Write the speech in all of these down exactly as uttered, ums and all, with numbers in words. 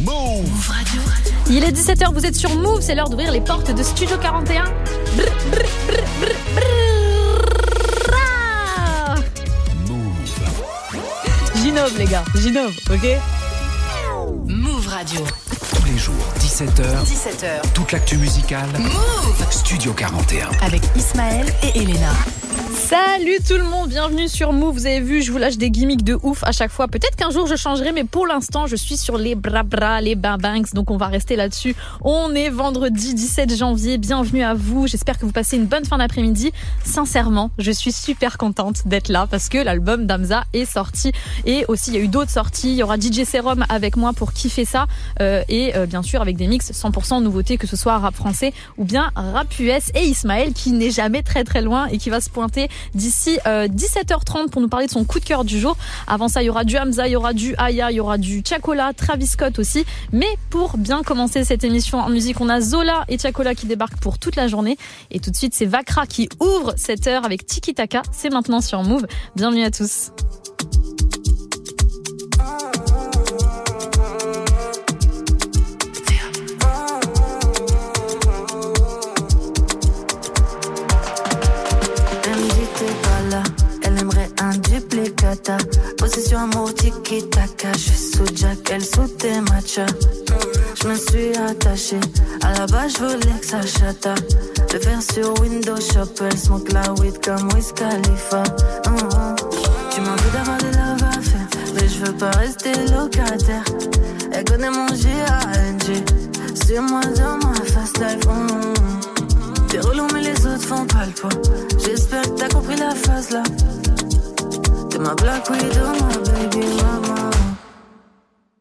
Mouv' Radio. Il est dix-sept heures, vous êtes sur Mouv', c'est l'heure d'ouvrir les portes de Studio quarante et un. Brr, brr, brr, brr, brr. Mouv'. J'innove les gars, j'innove, ok? Mouv' Radio. Tous les jours, dix-sept heures. dix-sept heures. Toute l'actu musicale. Mouv'. Studio quarante et un. Avec Ismaël et Elena. Salut tout le monde, bienvenue sur Mouv'. Vous avez vu, je vous lâche des gimmicks de ouf à chaque fois. Peut-être qu'un jour je changerai, mais pour l'instant je suis sur les bra-bra, les babanks, donc on va rester là-dessus. On est vendredi dix-sept janvier, bienvenue à vous. J'espère que vous passez une bonne fin d'après-midi. Sincèrement, je suis super contente d'être là parce que l'album d'Hamza est sorti et aussi il y a eu d'autres sorties. Il y aura D J Serum avec moi pour kiffer ça euh, et euh, bien sûr avec des mix cent pour cent nouveautés, que ce soit rap français ou bien rap U S, et Ismaël qui n'est jamais très très loin et qui va se pointer d'ici euh, dix-sept heures trente pour nous parler de son coup de cœur du jour. Avant ça, il y aura du Hamza, il y aura du Aya, il y aura du Chakola, Travis Scott aussi. Mais pour bien commencer cette émission en musique, on a Zola et Chakola qui débarquent pour toute la journée. Et tout de suite, c'est Vakra qui ouvre cette heure avec Tiki Taka. C'est maintenant sur Mouv'. Bienvenue à tous. Posé sur un mot tiki-taka, je suis sous Jack, elle sous tes matchas. Je me suis attachée, à la base je voulais que ça chata. Le verre sur Windows Shop, elle smoke la weed comme Wiz Khalifa. Mm-hmm. Tu m'as envie d'avoir des love à faire, mais je veux pas rester locataire. Elle connaît mon G A N G, c'est moi dans ma fast life. Mm-hmm. T'es relou mais les autres font pas le poids, j'espère que t'as compris la phase là. T'es ma black widow, ma baby mama.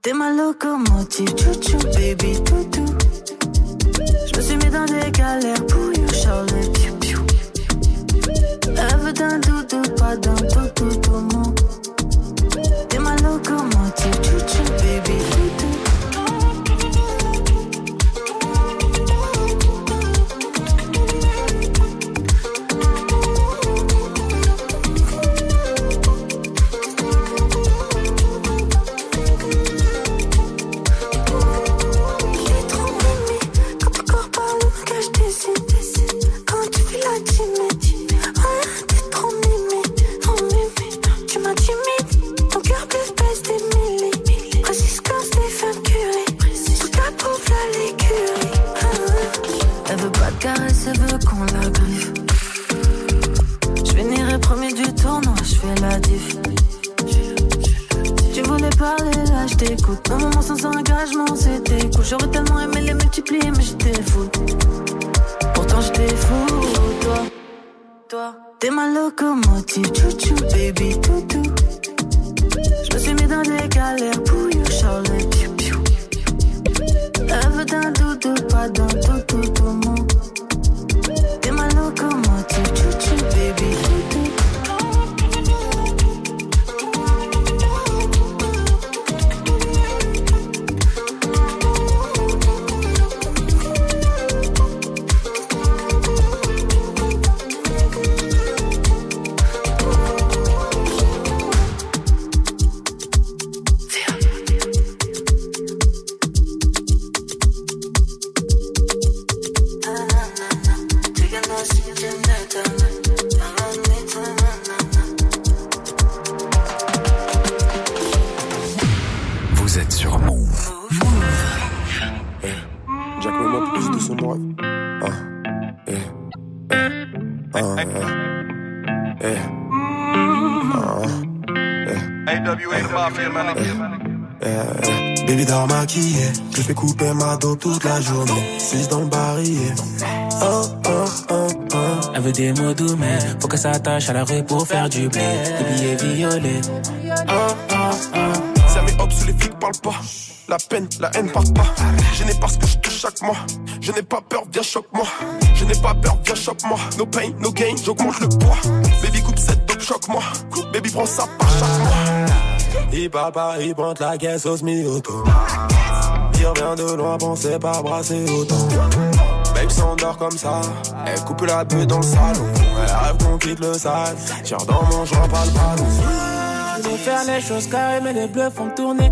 T'es ma locomotive, chouchou, baby toutou. Je me suis mis dans des galères pour you, Charlie, piou piou. Elle veut d'un doudou, pas d'un toutou, tout le monde. T'es ma locomotive, chouchou, baby toutou. Toute la journée, suis dans le baril. Oh, oh, oh, oh. Elle veut des mots doux, mais faut qu'elle s'attache à la rue pour faire du blé. Des billets violets. Oh, oh, oh. Ça met hop sous les flics, parle pas. La peine, la haine part pas. Je n'ai pas ce que je touche chaque mois. Je n'ai pas peur, viens choque-moi. Je n'ai pas peur, viens choque-moi. No pain, no gain, j'augmente le poids. Baby, coupe cette dope, choque-moi. Baby, prends ça par chaque mois. Il papa, il prend la caisse au semi-auto. Il revient de loin, pensez pas brasser autant. Babe s'endort comme ça, elle coupe la butte dans le salon. Elle rêve qu'on quitte le sale, tire dans mon joint, pas le ballon. Nous faire les choses carrées, mais les bleus font tourner.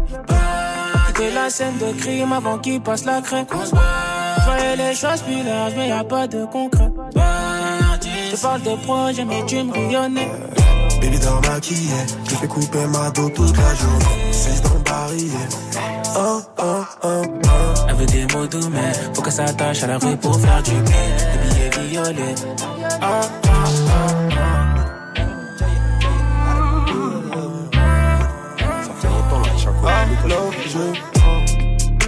de la scène de crime avant qu'il passe la crainte. Je voyais les choses plus larges, mais y'a pas de concret. Je parle de projet, mais tu me rayonnais. Baby dans maquillé, je fais couper ma dos toute la journée. Six dans le barillet. Oh, oh, oh, oh. Elle veut des mots doux, mais faut qu'elle s'attache à la rue pour faire du bien. Des billets violets. Oh, oh, oh.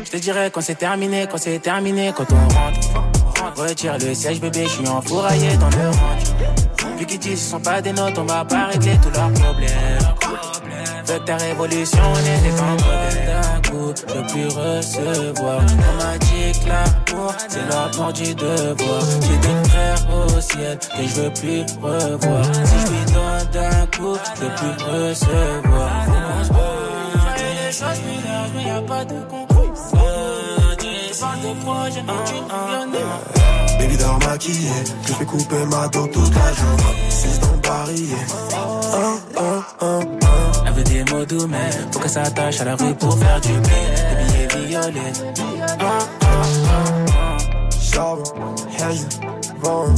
Je te dirais quand c'est terminé, quand c'est terminé, quand on rentre. Retire le siège bébé, je suis enfouraillé dans le ranch. Vu qu'ils disent ce sont pas des notes, on va pas régler tous leurs problèmes. Avec ta révolution, on est des femmes d'un coup, je veux plus recevoir. On m'a dit que l'amour, c'est la mort du devoir. J'ai des frères au ciel que je veux plus revoir. Si je lui donne d'un coup, je veux plus recevoir. Chose mélange, mais y'a pas de concours. Je parle de projet, mais tu ne. Baby dort maquillée, je fais couper ma dent toute la journée. C'est dans Paris. Oh, oh, oh, oh. Elle veut des mots doux, mais faut qu'elle s'attache à la rue pour faire du blé. Des billets violets. Oh, oh, oh. Stavo, Hamza, Vori.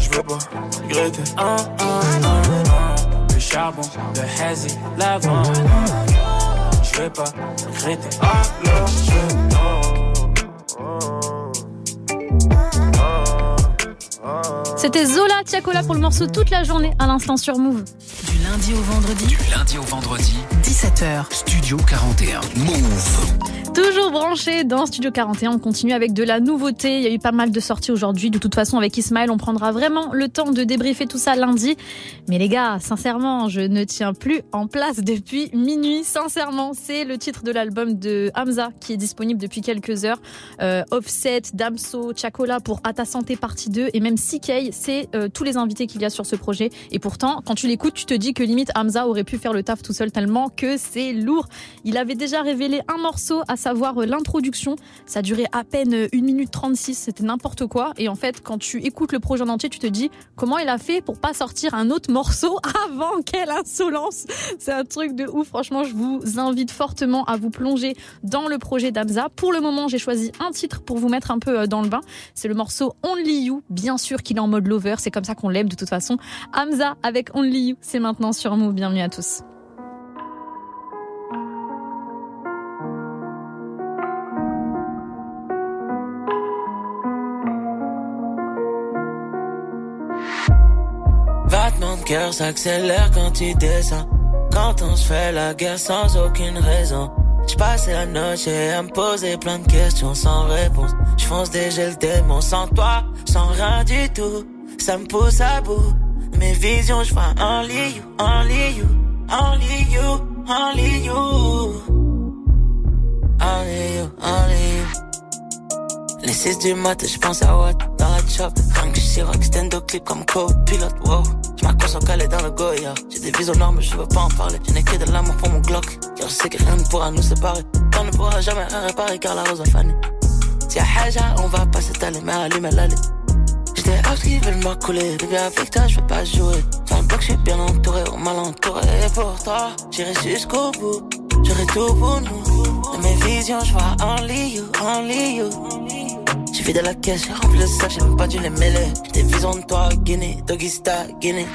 J'veux pas regretter. Oh, oh, oh. Le charbon, le hazy, l'avant. Je vais pas regretter. Alors je non. C'était Zola, Chakola pour le morceau Toute la journée à l'instant sur Mouv'. Du lundi au vendredi. Du lundi au vendredi. dix-sept heures. Studio quarante et un. Mouv'. Toujours branché dans Studio quarante et un, on continue avec de la nouveauté. Il y a eu pas mal de sorties aujourd'hui. De toute façon, avec Ismaël, on prendra vraiment le temps de débriefer tout ça lundi. Mais les gars, sincèrement, je ne tiens plus en place depuis minuit. Sincèrement, c'est le titre de l'album de Hamza qui est disponible depuis quelques heures. Euh, Offset, Damso, Chakola pour À ta santé partie deux et même C K, c'est euh, tous les invités qu'il y a sur ce projet. Et pourtant, quand tu l'écoutes, tu te dis que limite Hamza aurait pu faire le taf tout seul tellement que c'est lourd. Il avait déjà révélé un morceau à savoir l'introduction, ça durait à peine une minute trente-six, c'était n'importe quoi. Et en fait, quand tu écoutes le projet en entier, tu te dis comment il a fait pour pas sortir un autre morceau avant, quelle insolence. C'est un truc de ouf, franchement, je vous invite fortement à vous plonger dans le projet d'Hamza. Pour le moment, j'ai choisi un titre pour vous mettre un peu dans le bain, c'est le morceau Only You, bien sûr qu'il est en mode lover, c'est comme ça qu'on l'aime de toute façon. Hamza avec Only You, c'est maintenant sur Mouv', bienvenue à tous. Battement de cœur s'accélère quand tu descends. Quand on se fait la guerre sans aucune raison. J'passe la noche à me poser plein de questions sans réponse. J'fonce déjà le démon sans toi, sans rien du tout. Ça me pousse à bout. Mes visions, j'vois only you, only you, only you, only you, only you, only you. Les six du matin, j'pense à what dans la chop. Quand j'siroque, stand up clip comme copilote, wow. J'm'accroche en calé dans le Goya. J'ai des visions noires mais je veux pas en parler. Je n'ai que de l'amour pour mon Glock. Car je sais que rien ne pourra nous séparer. On ne pourra jamais rien réparer car la rose a fané. Si y'a Jaja, on va pas s'étaler mais allumer l'allée. J'ai des heures qui veulent m'accouler. Bébé avec toi j'veux pas jouer. Dans le bloc j'suis bien entouré ou mal entouré. Et pour toi, j'irai jusqu'au bout. J'aurai tout pour nous. Dans mes visions j'vois only you, only you. J'ai vidé la caisse, j'ai rempli le sac, j'ai même pas dû les mêler. J'ai des visions de toi, Guinée, Dogista, Guinée.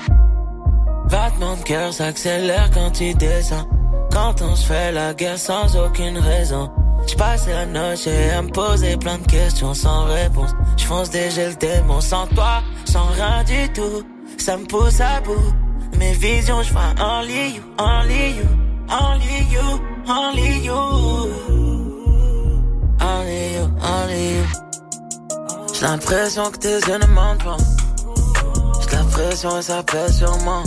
Battement de cœur s'accélère quand tu descends. Quand on se fait la guerre sans aucune raison. J'passe la noche à me poser plein de questions sans réponse. J'fonce déjà le démon sans toi, sans rien du tout. Ça me pousse à bout. Mes visions, j'vois only you, only you, only you, only you, only you, only you. J'ai l'impression que tes yeux ne mentent pas. J'ai l'impression et ça pèse sur moi.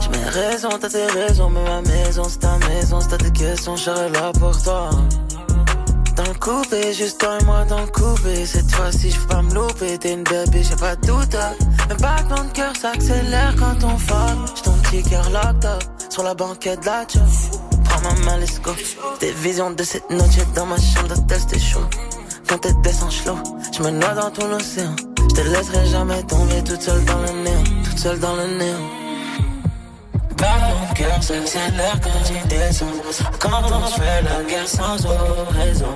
J'ai mes raisons, t'as tes raisons. Mais ma maison, c'est ta maison. Si t'as des questions, je serai là pour toi. Dans le coupé, juste toi et moi dans le coupé. Cette fois-ci, je peux pas me louper. T'es une baby, j'ai pas de doute. Un battement de cœur s'accélère quand on fall. J'ai ton petit cœur laptop sur la banquette de la chum. Prends ma main, let's go. Des visions de cette noche dans ma chambre d'hôtel, c'était chaud. Quand t'es descend slow, je me noie dans ton océan. Je te laisserai jamais tomber toute seule dans le néant, toute seule dans le néant. Car mon cœur s'accélère quand j'y descends. Quand on se fait la guerre sans oraison.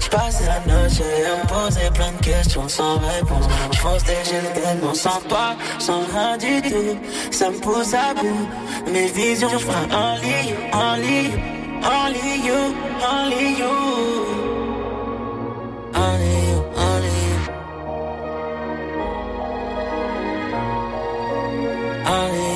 J'passe la noche à me poser plein de questions sans réponse. J'fonce des gels tellement sympas, sans rien du tout. Ça me pousse à bout, mes visions j'freins only you, only you, only you, only you, only you, only you, only you, only you.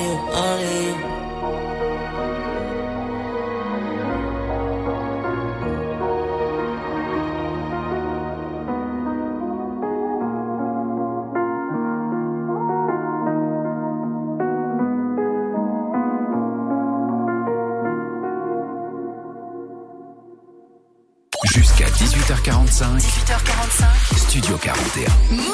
Jusqu'à dix-huit heures quarante-cinq, dix-huit heures quarante-cinq, Studio quarante et un. Mouv'!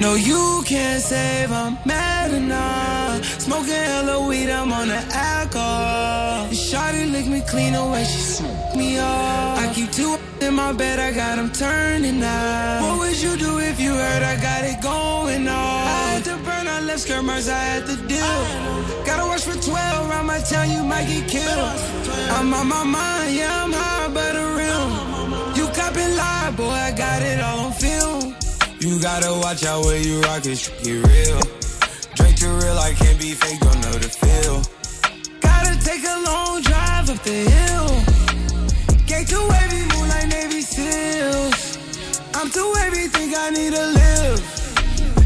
No, you can't save, I'm mad enough. Smoking hella weed, I'm on the alcohol. Shawty lick me clean away, she smoked me off. I keep two in my bed, I got them turning up. What would you do if you heard I got it going on? I had to burn, I left skirmers, I had to deal. Gotta watch for twelve, around my town you might get killed. I'm on my mind, yeah, I'm high by the rim. You coppin' live, boy, I got it all on film. You gotta watch out where you rock, it should get real. Drink the real, I can't be fake, don't know the feel. Gotta take a long drive up the hill. Gate too wavy, moon like Navy Seals. I'm too wavy, think I need to live.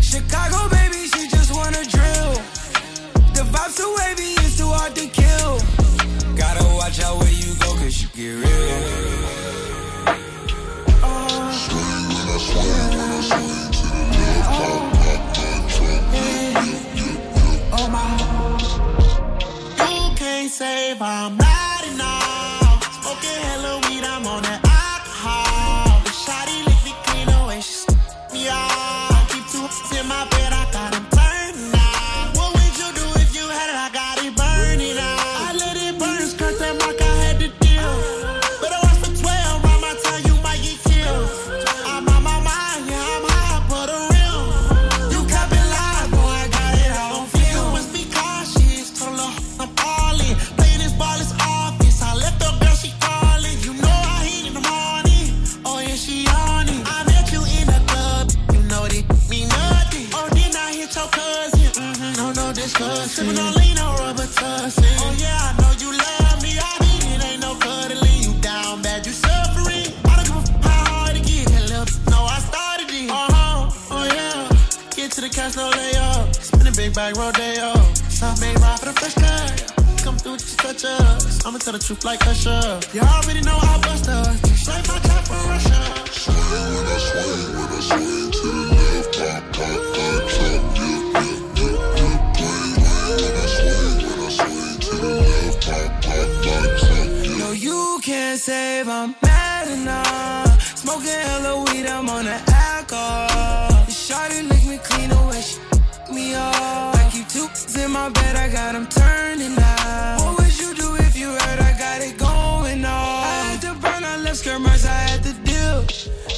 Chicago baby, she just wanna drill. The vibe's too wavy, it's too hard to kill. Gotta watch out where you go, cause you get real. Oh. I swing when I swing to the left, pop, pop, pop, pop, yeah, oh my. You can't save, I'm not enough. Smoking hella weed, I'm on that alcohol. The shawty lick me clean away, she s*** me off. I keep two h***s in my bed, I got them burning out. What would you do if you had it? I got it burning out. I let it burn, it's cause that mark I had to deal. Better watch for twelve, round my time you might get killed. Sippin' on lean, no rubber tussin'. Oh yeah, I know you love me, I mean it ain't no cuddling. You down bad, you suffering. I don't give a f*** how hard it get. Hello, no, I started it. Uh-huh, oh yeah. Get to the cash, no lay up. Spin a big bag, rodeo. Soft made ride for the fresh cut. Come through, just touch us. I'ma tell the truth like Usher. You already know I bust us. Just like my top from Russia. Swing when I swing, when I swing to the left, pop, pop, pop, pop, yeah, yeah. No, you can't save, I'm mad enough. Smoking hella weed, I'm on the alcohol. The shawty lick me clean away, she me off. I keep two in my bed, I got them turning out. What would you do if you heard I got it going on? I had to burn, I left skirmers, I had to deal.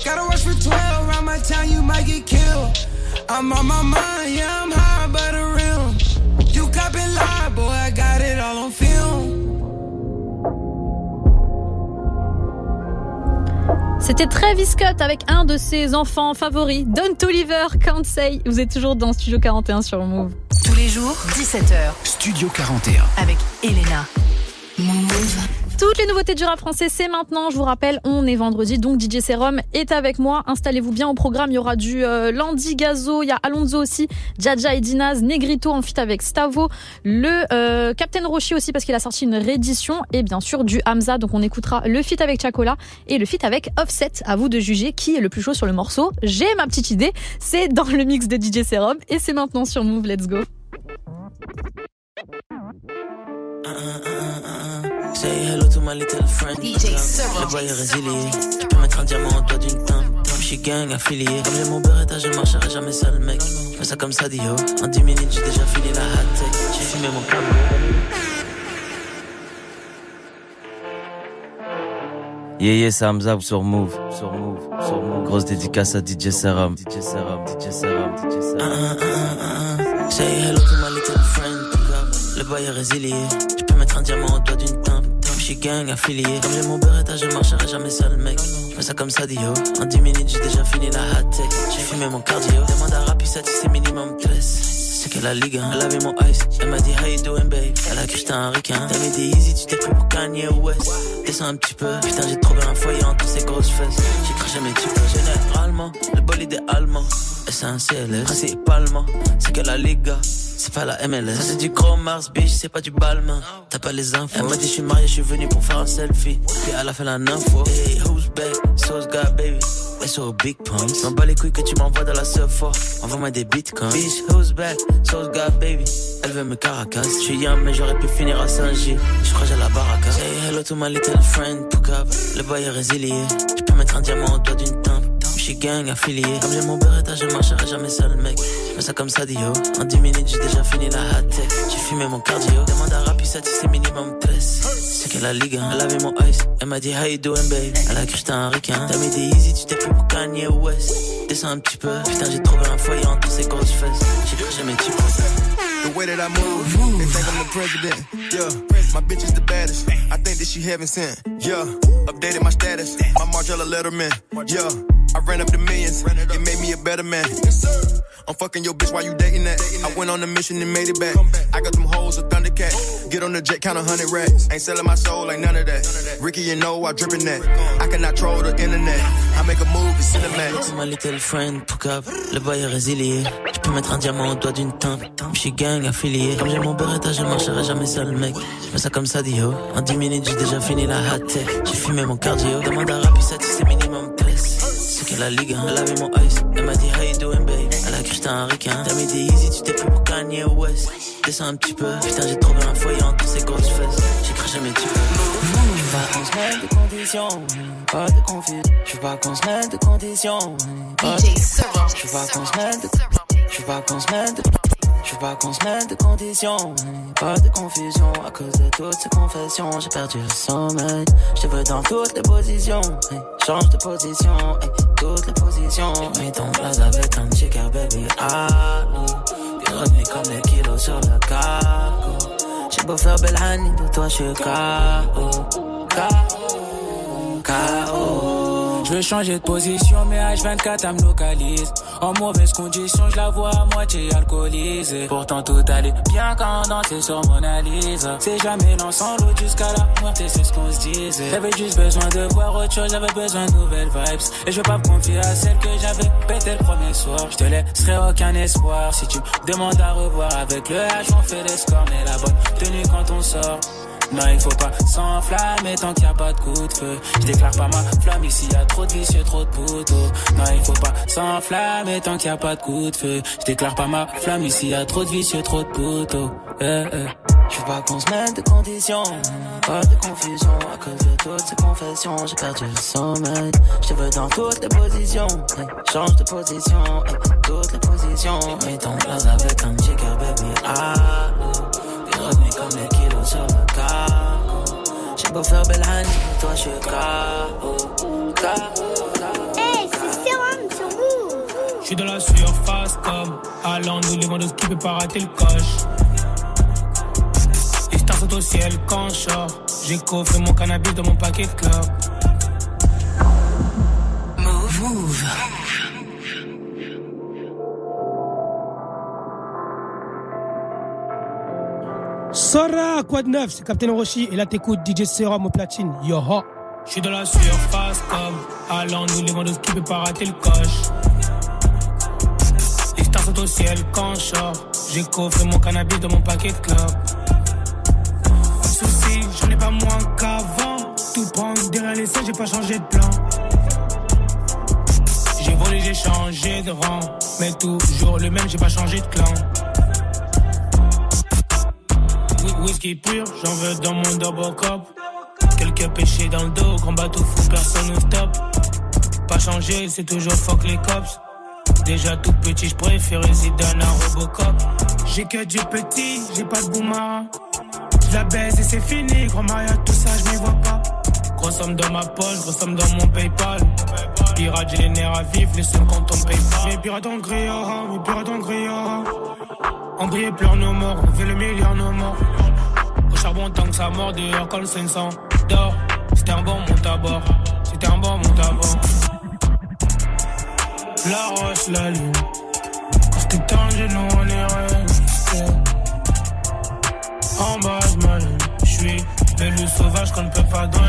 Gotta watch for twelve, around my town you might get killed. I'm on my mind, yeah, I'm high by the rim. You coppin' live, boy, I got it all on film. C'était Travis Scott avec un de ses enfants favoris, Don't Oliver, Can't Say. Vous êtes toujours dans Studio quarante et un sur Mouv'. Tous les jours, dix-sept heures. Studio quarante et un. Avec Elena. Mouv'. Toutes les nouveautés du rap français, c'est maintenant. Je vous rappelle, on est vendredi, donc D J Serum est avec moi. Installez-vous bien au programme. Il y aura du euh, Landy Gazo, il y a Alonso aussi, Jaja et Dinaz, Negrito en feat avec Stavo, le euh, Captain Rochi aussi parce qu'il a sorti une réédition et bien sûr du Hamza. Donc on écoutera le feat avec Chakola et le feat avec Offset. À vous de juger qui est le plus chaud sur le morceau. J'ai ma petite idée. C'est dans le mix de D J Serum et c'est maintenant sur Mouv'. Let's go. Uh, uh, uh, uh. Say hello to my little friend. D J Serum. Le voyeur résilié. Je peux mettre un diamant en toi d'une teinte. Je suis gang affilié. Comme les mon beretta, je marcherai jamais seul, mec. Je fais ça comme ça, Dio. En dix minutes, j'ai déjà fini la hot tech. J'ai fumé mon caveau. Yeah, yeah, c'est Hamza sur Mouv'. Sur Mouv', sur Mouv'. Grosse dédicace à D J Serum. D J Serum, D J Serum, D J Serum. Uh, uh, uh, uh. Say hello to my little friend. Le boy est résilié. Je peux mettre un diamant au doigt d'une teinte. Je suis gang affilié. Comme j'ai mon beretta, je marcherai jamais seul, mec. Je fais ça comme ça, Dio. En dix minutes, j'ai déjà fini la hot tech. J'ai fumé mon cardio. Demande à Rapissat si c'est minimum treize. C'est que la ligue, hein. Elle avait mon ice. Elle m'a dit, how you doing, babe? Elle a cru j'étais un requin. T'avais dit easy, tu t'es pris pour Kanye West. Descends un petit peu. Putain, j'ai trop bien un foyer entre ces grosses fesses. J'ai craché mes types. Généralement, le bolide est allemand. Et c'est un C L S. Principalement, c'est que la ligue, c'est pas la M L S. Ça, c'est du gros Mars, bitch, c'est pas du balmain. T'as pas les infos. Elle m'a dit, je suis marié, je suis venu pour faire un selfie. Puis elle a fait la info. Hey, who's back? Sauce guy, baby. So big points. M'en bats les couilles que tu m'envoies dans la surf. Envoie-moi des bitcoins. Bitch, who's back? Sauce guy, baby. Elle veut me caracas. J'suis young, mais j'aurais pu finir à Saint-Gilles. J'crois à la baraka. Say hello to my little friend, Poukab. Le boy est résilié. J'peux mettre un diamant au doigt d'une teinte. J'suis gang affilié. Comme j'ai mon beretta, je marcherai jamais seul, mec. J'fais ça comme ça, Dio. En dix minutes, j'ai déjà fini la hot tech. J'ai fumé mon cardio. Demande à Rapissat si c'est minimum treize. C'est que la ligue, hein. Elle avait mon ice. Elle m'a dit, how you doing, babe? Elle a cru j'étais un requin. T'as mis des easy, tu t'es pris pour Kanye West. Descends un petit peu. Putain, j'ai trouvé un foyer entre ces grosses fesses. J'ai cru jamais tu penses. The way that I move, they think I'm the president, yeah, my bitch is the baddest, I think that she heaven sent, yeah, updated my status, my Margiela Letterman, yeah, I ran up the millions, it made me a better man, I'm fucking your bitch while you dating that, I went on a mission and made it back, I got them hoes with Thundercat, get on the jet, count a hundred racks, ain't selling my soul, ain't none of that, Ricky and Noah dripping that, I cannot troll the internet, I make a move, it's cinematics. My little friend, pick up, le boy est résilié, je peux mettre un diamant au doigt d'une teinte, she gang affilié. Comme j'ai mon beretta, je marcherai jamais seul, mec. Je fais ça comme ça, Dio. En dix minutes, j'ai déjà fini la hot tech. J'ai fumé mon cardio. Demande à Rapissat si c'est minimum treize. C'est que la ligue, hein. Elle avait mon ice. Elle m'a dit, how you doing, babe? Elle a cru j'étais un requin. T'as mis des easy, tu t'es pris pour Kanye West. Descends un petit peu. Putain, j'ai trouvé un foyer entre ces grosses fesses. J'ai craché mes types. Je veux pas qu'on se mette de conditions. Pas de conflit. Je veux pas qu'on se mette de conditions. D J Serum. Je veux pas qu'on se mette de. Je veux pas qu'on se mette de. Je veux pas qu'on se mette de conditions, pas de confusion. À cause de toutes ces confessions, j'ai perdu le sommeil. Je te veux dans toutes les positions, change de position, toutes les positions. J'ai mis ton place avec un chicken baby, allô. T'es revenu comme les kilos sur le cargo. J'ai beau faire belle année, de toi je suis K O, K O, K O. Je veux changer de position, mais H vingt-quatre, elle me localise. En mauvaise condition, je la vois à moitié alcoolisée. Pourtant, tout allait bien quand on dansait sur mon analyse. C'est jamais l'ensemble jusqu'à la mort, et c'est ce qu'on se disait. J'avais juste besoin de voir autre chose, j'avais besoin de nouvelles vibes. Et je veux pas me confier à celle que j'avais pété le premier soir. Je te laisserai aucun espoir si tu me demandes à revoir. Avec le H, on fait les scores, mais la bonne tenue quand on sort. Non, il faut pas s'enflammer tant qu'il y a pas de coup de feu. Je déclare pas ma flamme ici, y a trop de vicieux, trop de poteaux. Non, il faut pas s'enflammer tant qu'il y a pas de coup de feu. Je déclare pas ma flamme ici, y a trop de vicieux, trop de poteaux. Eh, eh. Je veux pas qu'on se mette de conditions, pas de confusion. À cause de toutes ces confessions, j'ai perdu le sommeil. Je te veux dans toutes les positions, eh. Change de position, eh. Toutes les positions. J'ai mis ton place avec un chicken baby, allô. T'es revenu comme les kilos sur le cargo. J'ai beau faire belle année, toi je suis K O, K O. Hey, c'est Serum sur vous. Je suis dans la surface comme Alonso, les vendeuses qui peut pas rater le coche. Stars au ciel quand je sors. J'ai coffré mon cannabis dans mon paquet de clopes. Mouv', Mouv'. Sora, quoi de neuf? C'est Captain Rochi et là t'écoutes D J Serum au platine. Yo ho. Je suis dans la surface comme Alonso, les vendeuses qui peut pas rater le coche. Les stars au ciel quand je sors. J'ai coffré mon cannabis dans mon paquet de clopes. J'en ai pas moins qu'avant. Tout prendre derrière les seins, j'ai pas changé de plan. J'ai volé, j'ai changé de rang. Mais toujours le même, j'ai pas changé de clan. Whisky pur, j'en veux dans mon double cop. Quelques péchés dans le dos, combat tout fou, personne nous stoppe. Pas changé, c'est toujours fuck les cops. Déjà tout petit, j'préfère Zidane à Robocop. J'ai que du petit, j'ai pas de boomerang. Je la baise et c'est fini, grand mariage, tout ça, je m'y vois pas. Grosse somme dans ma poche, grosse somme dans mon Paypal. Pirate, j'ai les nerfs à vif, les sous quand on paye pas. J'ai pirate en griora, oui pirate en griora. On brille pleure nos morts, on fait le milliard nos morts. Au charbon tant que ça mord, dehors quand le cinq cents dort. C'était un bon monte à bord, c'était un bon monte à bord. La roche, la lune, parce que tant de nous on est resté. En bas j'm'allume, j'suis le loup sauvage qu'on ne peut pas donner.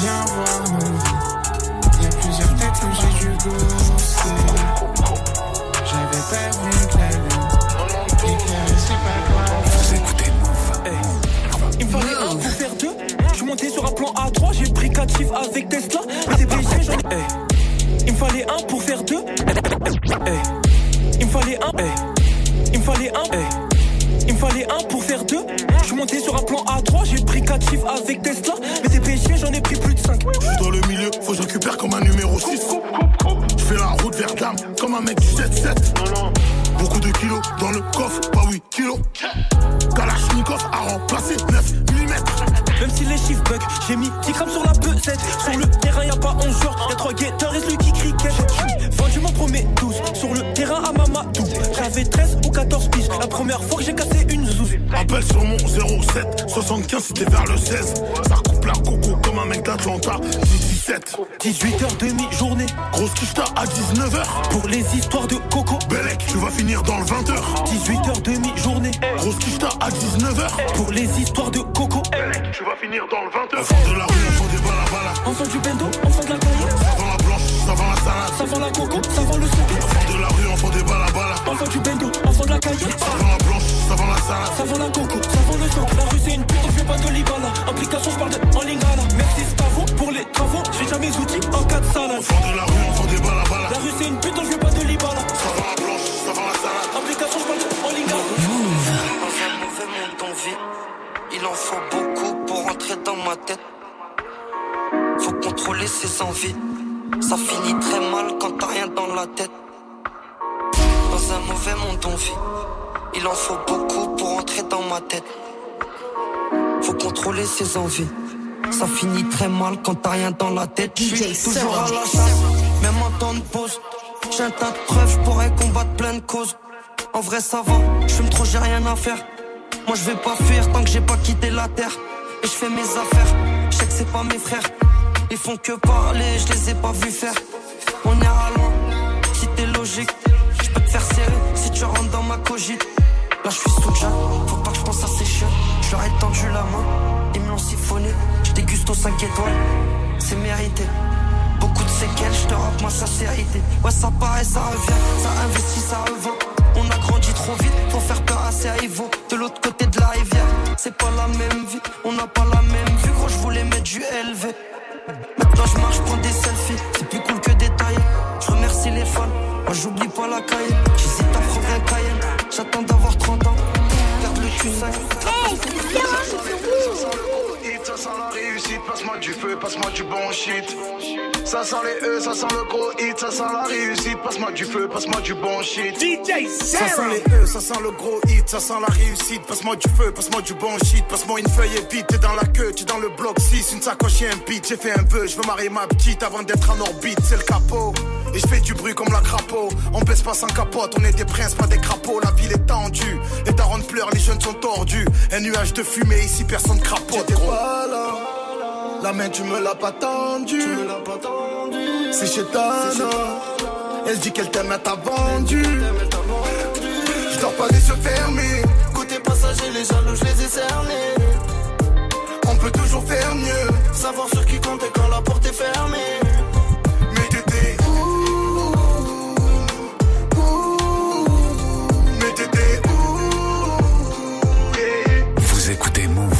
Viens voir ma vie, y'a plusieurs têtes où j'ai dû goûter. J'avais pas vu que la lune, l'éclairée c'est pas grave. Vous écoutez Mouv', hey. Il me fallait un pour faire deux. J'suis monté sur un plan A trois, j'ai pris quatre chiffres avec Tesla. T P G j'en ai, hey. Il me fallait un pour faire deux, hey. Il me fallait un, hey. Il me fallait un, hey. Il me fallait un pour faire deux. Je suis monté sur un plan A trois, j'ai pris quatre chiffres avec Tesla. Mais T P G j'en ai pris plus de cinq. Je suis dans le milieu, faut que je récupère comme un numéro six. Je fais la route vers Dame, comme un mec du sept sept. Beaucoup de kilos dans le coffre, pas bah oui, kilos. Kalachnikov a remplacé neuf millimètres. Même si les chiffres bug, j'ai mis dix grammes sur la pesette. Sur le terrain y'a pas onze joueurs, y'a trois guetteurs et celui qui cricket. Enfin je m'en promets douze, sur le terrain à Mamadou. J'avais treize ou quatorze piges, la première fois que j'ai cassé une zouze. Appel sur mon zéro sept soixante-quinze, c'était vers le seize. Ça recoupe la coco comme un mec d'Atlanta. dix-huit heures trente, journée. Grosse quicheta à dix-neuf heures. Pour les histoires de coco Bellec, tu vas finir dans le vingt heures. dix-huit heures trente, journée. Grosse quicheta à dix-neuf heures. Pour les histoires de coco Bellec, tu vas finir dans le vingt heures. Enfant de la rue, enfant des balabala. Enfant du bendo, enfant de la coco. Ça vend la blanche, ça vend la salade. Ça vend la coco, ça vend le souper. Enfant de la rue, enfant des balabala. Enfant du bendo, enfant de la caillette. Ça vend la blanche, ça vend la salade. Ça vend la coco, ça vend le choc. La rue c'est une pute, on fait pas de libala. Implication, je parle de en lingala. Merci Stavo pour les travaux. J'ai jamais outils en cas de salade. Enfant de la rue, enfant des balabala. La rue c'est une pute, on fait pas de libala. Ça vend la blanche, ça vend la salade. Implication, je parle de en lingala. Dans un mauvais monde on vit. Il en faut beaucoup pour entrer dans ma tête. Faut contrôler ses envies. Ça finit très mal quand t'as rien dans la tête. Dans un mauvais monde on vit. Il en faut beaucoup pour entrer dans ma tête. Faut contrôler ses envies. Ça finit très mal quand t'as rien dans la tête. J'suis toujours à la chasse, même en temps de pause. J'ai un tas de preuves, j'pourrais combattre plein de causes. En vrai ça va, j'fume trop, j'ai rien à faire. Moi j'vais pas fuir tant que j'ai pas quitté la terre. Et j'fais mes affaires, j'sais que c'est pas mes frères. Ils font que parler, j'les ai pas vus faire. On est à loin, si t'es logique. J'peux te faire serrer si tu rentres dans ma cogite. Là j'suis sous le jacques, faut pas que j'pense à ces chiens. J'leur ai tendu la main, ils me l'ont siphonné. J'déguste aux cinq étoiles, c'est mérité. Beaucoup de séquelles, j'te rappe ma sincérité. Ouais ça paraît, ça revient, ça investit, ça revend. On a grandi trop vite, faut faire peur à ces rivaux. De l'autre côté de la rivière, c'est pas la même vie. On n'a pas la même vue, gros j'voulais mettre du L V. Maintenant j'marche, j'prends des selfies, c'est plus cool que des tailles. J'remercie les fans, moi j'oublie pas la Cayenne. J'hésite à prendre un Cayenne, j'attends d'avoir trente ans. Garde le cul sec. Hey, c'est bien, c'est ça sent la réussite, passe-moi du feu, passe-moi du bon shit. Ça sent les E, ça sent le gros hit, ça sent la réussite, passe-moi du feu, passe-moi du bon shit. D J Serum. Ça sent les E, ça sent le gros hit, ça sent la réussite, passe-moi du feu, passe-moi du bon shit. Passe-moi une feuille et vite, t'es dans la queue, t'es dans le bloc six, une sacoche et un beat. J'ai fait un vœu, je veux marier ma petite avant d'être en orbite, c'est le capot. Et je fais du bruit comme la crapaud. On baisse pas sans capote, on est des princes, pas des crapauds. La ville est tendue, les darons pleurent, les jeunes sont tordus. Un nuage de fumée, ici personne crapote. La main tu me l'as pas tendue, tu me l'as pas tendue. C'est chez Tana. Elle dit qu'elle t'aime, elle t'a vendu. Je dors pas les yeux fermés. Côté passager, les jaloux je les ai cernés. On peut toujours faire mieux. Savoir sur qui compter quand la porte est fermée. Mais t'étais où? Où? Mais t'étais où? Hey. Vous écoutez Mouv'.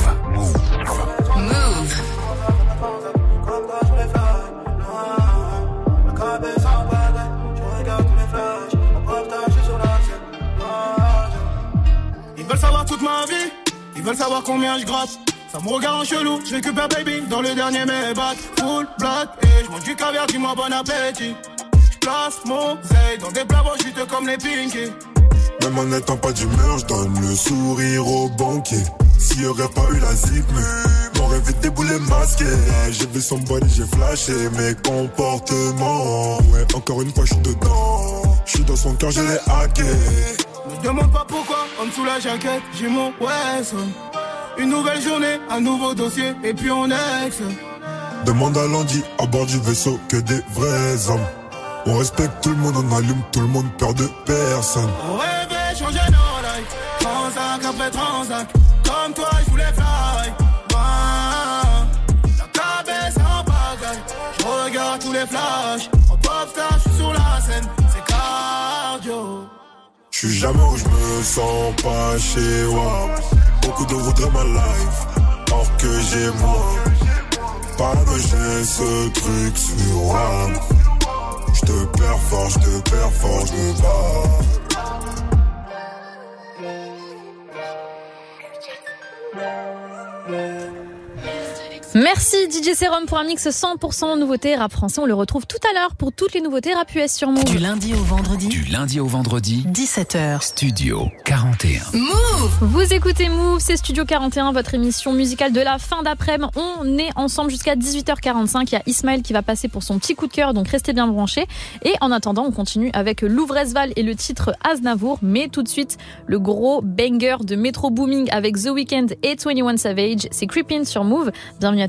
Ils veulent savoir combien je gratte. Ça me regarde en chelou, je récupère baby dans le dernier mes bacs. Full black et je mange du caviar, dis-moi bon appétit. Je place mon zay dans des blavos, je chute comme les pinkies. Même en n'étant pas d'humeur, je donne le sourire au banquier. Si y'aurait pas eu la zip, mais... Mon rêve était boulet masqué. J'ai vu son body, j'ai flashé mes comportements. Ouais, encore une fois, je suis dedans. Je suis dans son cœur, je l'ai hacké. Ne demande pas pourquoi, en dessous la jaquette, j'ai mon Wesson. Une nouvelle journée, un nouveau dossier, et puis on ex. Demande à Landy, à bord du vaisseau, que des vrais hommes. On respecte tout le monde, on allume tout le monde, peur de personne. On rêvait, changer nos likes, transac après transac. Comme toi, je voulais fly. Bah, la cabesse en bagaille, je regarde tous les flashs. En popstar, je suis sur la scène, c'est cardio. Je suis jamais où je me sens pas chez moi. Beaucoup de voudraient ma life, or que j'ai moi. Parle, j'ai ce truc sur moi. J'te perds fort, j'te perds fort, j'me bats. Merci D J Serum pour un mix cent pour cent nouveauté rap français. On le retrouve tout à l'heure pour toutes les nouveautés rap U S sur Mouv'. Du lundi au vendredi. Du lundi au vendredi. dix-sept heures. Studio quarante et un. Mouv'. Vous écoutez Mouv', c'est Studio quarante et un, votre émission musicale de la fin d'après-midi. On est ensemble jusqu'à dix-huit heures quarante-cinq. Il y a Ismaël qui va passer pour son petit coup de cœur, donc restez bien branchés. Et en attendant, on continue avec Louvrezval et le titre Aznavour. Mais tout de suite, le gros banger de Metro Booming avec The Weeknd et vingt et un Savage. C'est Creepin' sur Mouv'. Bienvenue à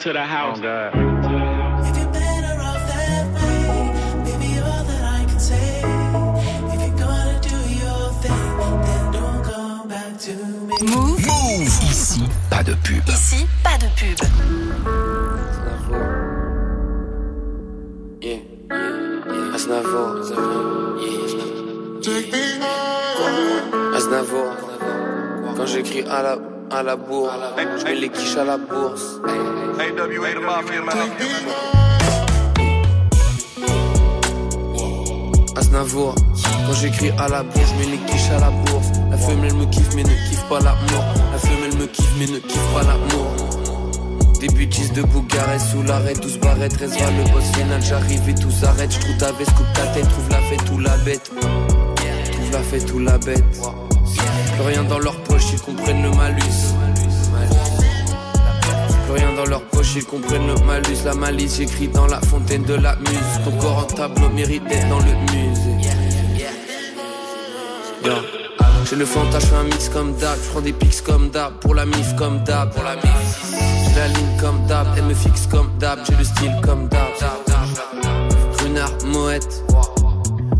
To the house. Oh, if you're gonna do your thing, then don't come back to me. Mouv'. Mouv'. Ici, pas de pub. Ici, pas de pub. Aznavour. Yeah, yeah. Aznavour. Yeah. Aznavour. Quand j'écris à la, à la bourre, je mets les quiches à la bourse. Aznavour. Quand j'écris à la bourse, je mets les quiches à la bourse. La femelle me kiffe mais ne kiffe pas l'amour. La femelle me kiffe mais ne kiffe pas l'amour. Des bêtises de Bucarest sous l'arrêt, douze barrettes, reste va le boss final. J'arrive et tout s'arrête, je trouve ta veste, coupe ta tête, trouve la fête ou la bête. Trouve la fête ou la bête. Plus rien dans leur poche, ils comprennent le malus. Plus rien dans leur poche, ils comprennent le malus. La malice, j'écris dans la fontaine de la muse. Ton corps en tableau mérite d'être dans le musée. Yeah. J'ai le fantasme, je fais un mix comme d'hab. Je prends des pics comme d'hab, pour la mif comme d'hab. Pour la mif. J'ai la ligne comme d'hab, elle me fixe comme d'hab. J'ai le style comme d'hab. Renard, moette.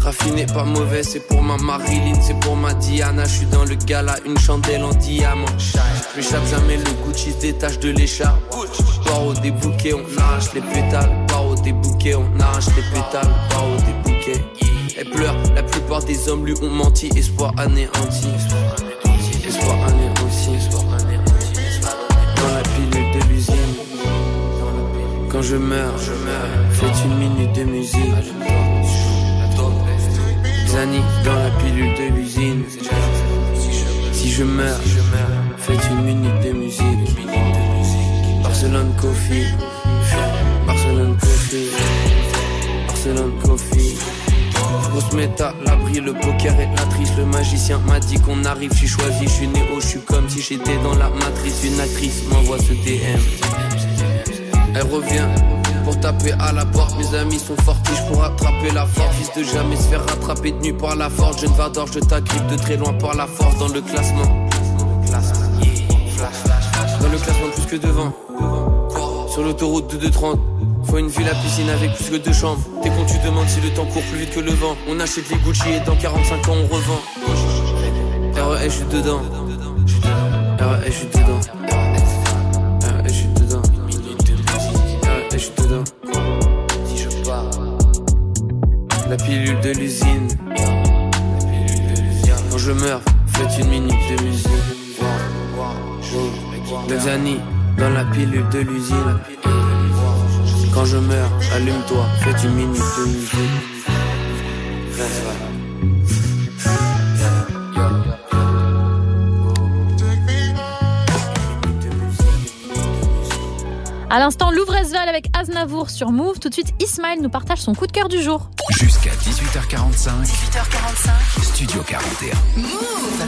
Raffiné, pas mauvais, c'est pour ma Marilyn, c'est pour ma Diana. Je suis dans le gala, une chandelle en diamant. Je m'échappe jamais, le Gucci se détache de l'écharpe. Paro des bouquets, on arrache les pétales. Paro des bouquets, on arrache les pétales. Paro des bouquets. Elle pleure, la plupart des hommes lui ont menti. Espoir anéanti. Espoir anéanti. Dans la pilule de l'usine. Quand je meurs, je meurs. Faites une minute de musique. Zani dans la pilule de l'usine. Si je meurs, faites une minute de musique. Barcelone Coffee. Barcelone Coffee. Barcelone Coffee. Grosse méta, l'abri, le poker et la triche. Le magicien m'a dit qu'on arrive, j'suis choisi, j'suis néo, j'suis comme si j'étais dans la matrice. Une actrice m'envoie ce D M. Elle revient pour taper à la porte. Mes amis sont fortiches pour attraper la force. Fils de jamais se faire rattraper de nu par la force. Jeune Vador, je t'agrippe de très loin par la force. Dans le classement, dans le classement plus que devant. Sur l'autoroute de deux cent trente. Faut une ville à piscine avec plus que deux chambres. T'es con, tu demandes si le temps court plus vite que le vent. On achète les Gucci et dans quarante-cinq ans on revend. R E S, je suis dedans. R E S, je suis dedans. R E S, je suis dedans. R E S, je suis dedans. Si je pars, la pilule de l'usine. Quand je meurs, faites une minute de musique. Deux années dans la pilule de l'usine. Quand je meurs, allume-toi, fais une minute de musique. À l'instant, Louvresval avec Aznavour sur Mouv'. Tout de suite, Ismaël nous partage son coup de cœur du jour. Jusqu'à dix-huit heures quarante-cinq. dix-huit heures quarante-cinq. Studio quarante et un. Mouv'.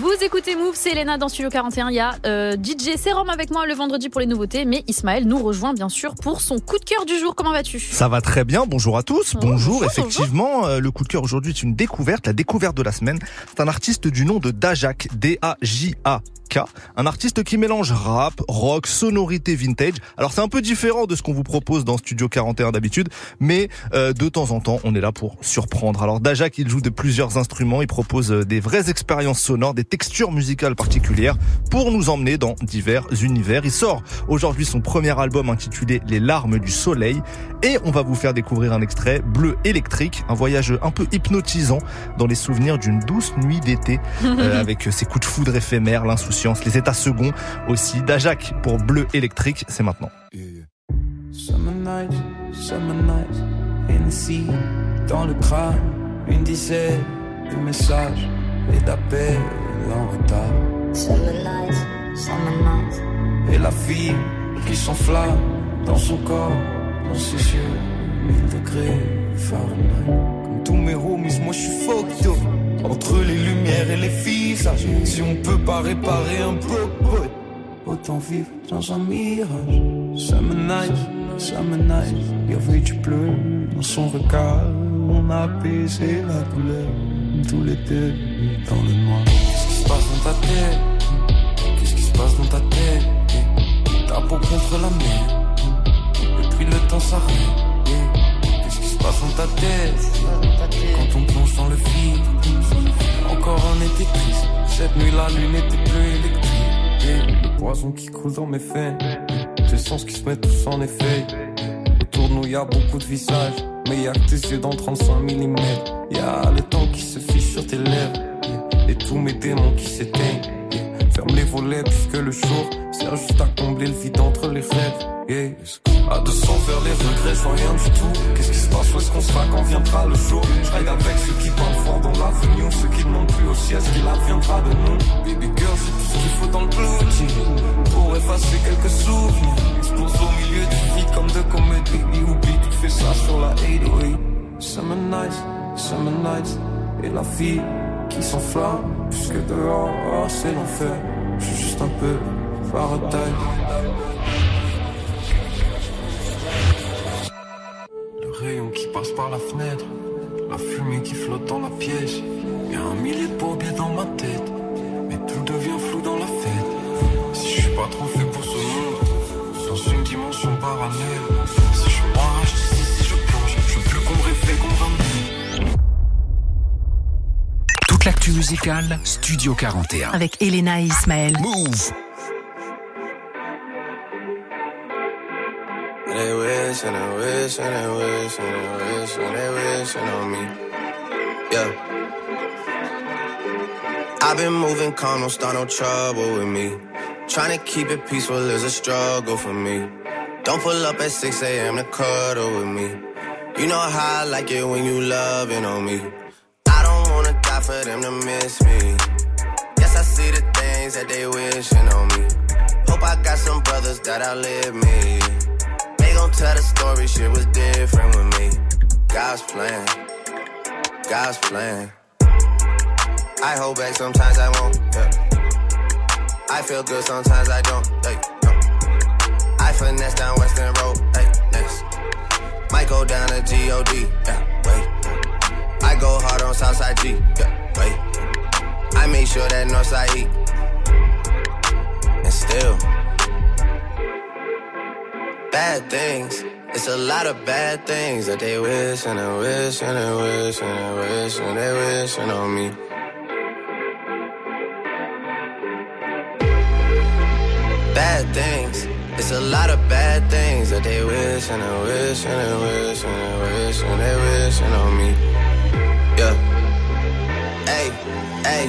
Vous écoutez Mouv', c'est Elena dans Studio quarante et un. Il y a euh, D J Serum avec moi le vendredi pour les nouveautés, mais Ismaël nous rejoint bien sûr pour son coup de cœur du jour. Comment vas-tu ? Ça va très bien, bonjour à tous. Bonjour, bonjour effectivement, bonjour. Euh, le coup de cœur aujourd'hui est une découverte, la découverte de la semaine. C'est un artiste du nom de Dajak, D A J A. Un artiste qui mélange rap, rock, sonorité vintage. Alors c'est un peu différent de ce qu'on vous propose dans Studio quarante et un d'habitude, mais euh, de temps en temps on est là pour surprendre. Alors Dajak, il joue de plusieurs instruments, il propose des vraies expériences sonores, des textures musicales particulières pour nous emmener dans divers univers. Il sort aujourd'hui son premier album intitulé Les larmes du soleil et on va vous faire découvrir un extrait, Bleu électrique, un voyage un peu hypnotisant dans les souvenirs d'une douce nuit d'été euh, avec ses coups de foudre éphémères, l'insouciance, les états seconds aussi. Dajak pour Bleu électrique, c'est maintenant. Summer night, summer night, Hennessy dans le crâne, une dizaine de messages et d'appels en retard. Summer night, summer night, et la fille qui s'enflamme dans son corps, dans ses yeux, mille degrés Fahrenheit. Comme tous mes homies, moi je suis fucked up. Entre les lumières et les visages, si on peut pas réparer un peu, autant vivre dans un mirage. Summer night, summer night, il y avait du bleu dans son regard. On a apaisé la douleur, tous les deux dans le noir. Qu'est-ce qui se passe dans ta tête ? Qu'est-ce qui se passe dans ta tête ? Ta peau contre la mer, et puis le temps s'arrête. Qu'est-ce qui se passe en ta tête quand on plonge dans le vide. Encore on était triste, cette nuit la lune était bleue électrique. Et le poison qui coule dans mes veines, tes sens qui se mettent tous en effet. Autour de nous y'a beaucoup de visages, mais y'a que tes yeux dans trente-cinq millimètres. Y'a le temps qui se fiche sur tes lèvres et tous mes démons qui s'éteignent. Ferme les volets puisque le jour sert juste à combler le vide entre les rêves. Yeah. À deux cents vers les regrets, sans rien du tout. Qu'est-ce qui se passe, où est-ce qu'on sera quand viendra le jour? Je ride avec ceux qui parlent fort dans l'avenue, ceux qui demandent plus aussi à ce qu'il adviendra de nous. Baby girl, c'est tout ce qu'il faut dans le blue pour effacer quelques souvenirs. Explose au milieu du vide comme de comètes. Baby, oublie, tu fais ça sur la huit cent huit. Summer nights, summer nights. Et la vie qui s'enflamme, puisque dehors oh, c'est l'enfer. Je suis juste un peu Faraday. Rayon qui passe par la fenêtre, la fumée qui flotte dans la pièce. Y'a un millier de bourbiers dans ma tête, mais tout devient flou dans la fête. Si je suis pas trop fait pour ce monde, dans une dimension parallèle. Si je m'arrache, si, si je plonge, je veux plus qu'on rêve, qu'on ramène. Toute l'actu musicale, Studio quarante et un. Avec Elena et Ismaël. Mouv'. They wish and they wish and they wish and they wish and they wishin' on me. Yeah. I've been moving calm, don't start no trouble with me. Tryna keep it peaceful is a struggle for me. Don't pull up at six a.m. to cuddle with me. You know how I like it when you lovin' on me. I don't wanna die for them to miss me. Yes, I see the things that they wishin' on me. Hope I got some brothers that outlive me. Don't tell the story, shit was different with me. God's plan, God's plan. I hold back sometimes I won't, yeah. I feel good sometimes I don't, yeah, yeah. I finesse down Western Road, yeah, next. Might go down to G O D, yeah, wait. I go hard on Southside G, yeah, wait. I make sure that Northside eat. And still bad things, it's a lot of bad things that they wish and they wish and they wish and they wish and they wish on me. Bad things, it's a lot of bad things that they wish and they wish and they wish and they wish and they wish on me. Yeah. Hey, hey.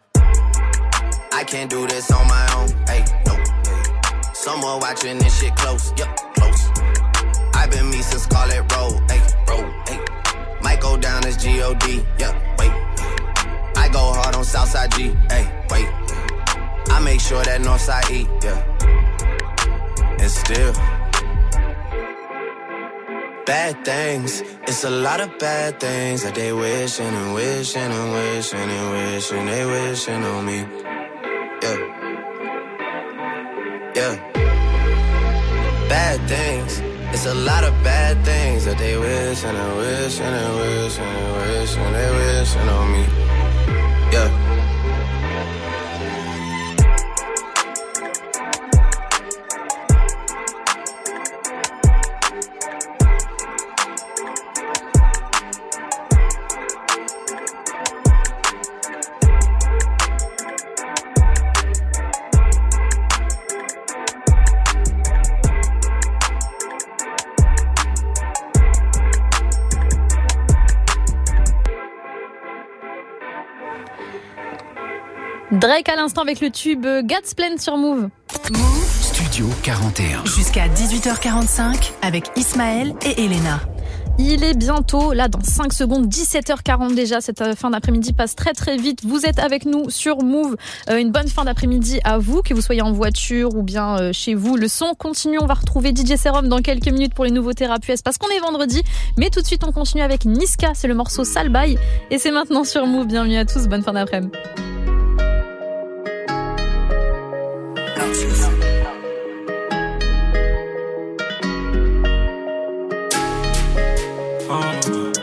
I can't do this on my own, hey, no. Someone watching this shit close, yup, close. I've been me since Scarlet Road, hey, bro, hey. Might go down as G O D, yup, wait. I go hard on Southside G, hey, wait. I make sure that Northside E, yeah. And still bad things, it's a lot of bad things that they wishing and wishing and wishing and wishing they wishing on me. Yeah, yeah. Bad things, it's a lot of bad things that they wish and they wish and they wish and they wish and they wish on me. Yeah. Drake à l'instant avec le tube God's Plan sur Mouv'. Mouv' Studio quarante et un. Jusqu'à dix-huit heures quarante-cinq avec Ismaël et Elena. Il est bientôt, là dans cinq secondes, dix-sept heures quarante déjà, cette fin d'après-midi passe très très vite. Vous êtes avec nous sur Mouv', euh, une bonne fin d'après-midi à vous, que vous soyez en voiture ou bien euh, chez vous. Le son continue, on va retrouver D J Serum dans quelques minutes pour les nouveautés rap U S parce qu'on est vendredi, mais tout de suite on continue avec Niska, c'est le morceau Sale Bail et c'est maintenant sur Mouv'. Bienvenue à tous, bonne fin d'après-midi.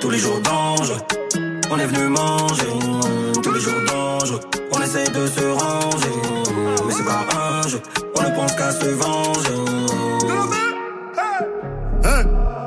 Tous les jours d'ange, on est venu manger. Tous les jours d'ange, on essaie de se ranger. Mais c'est pas un jeu, on ne pense qu'à se venger. Hey,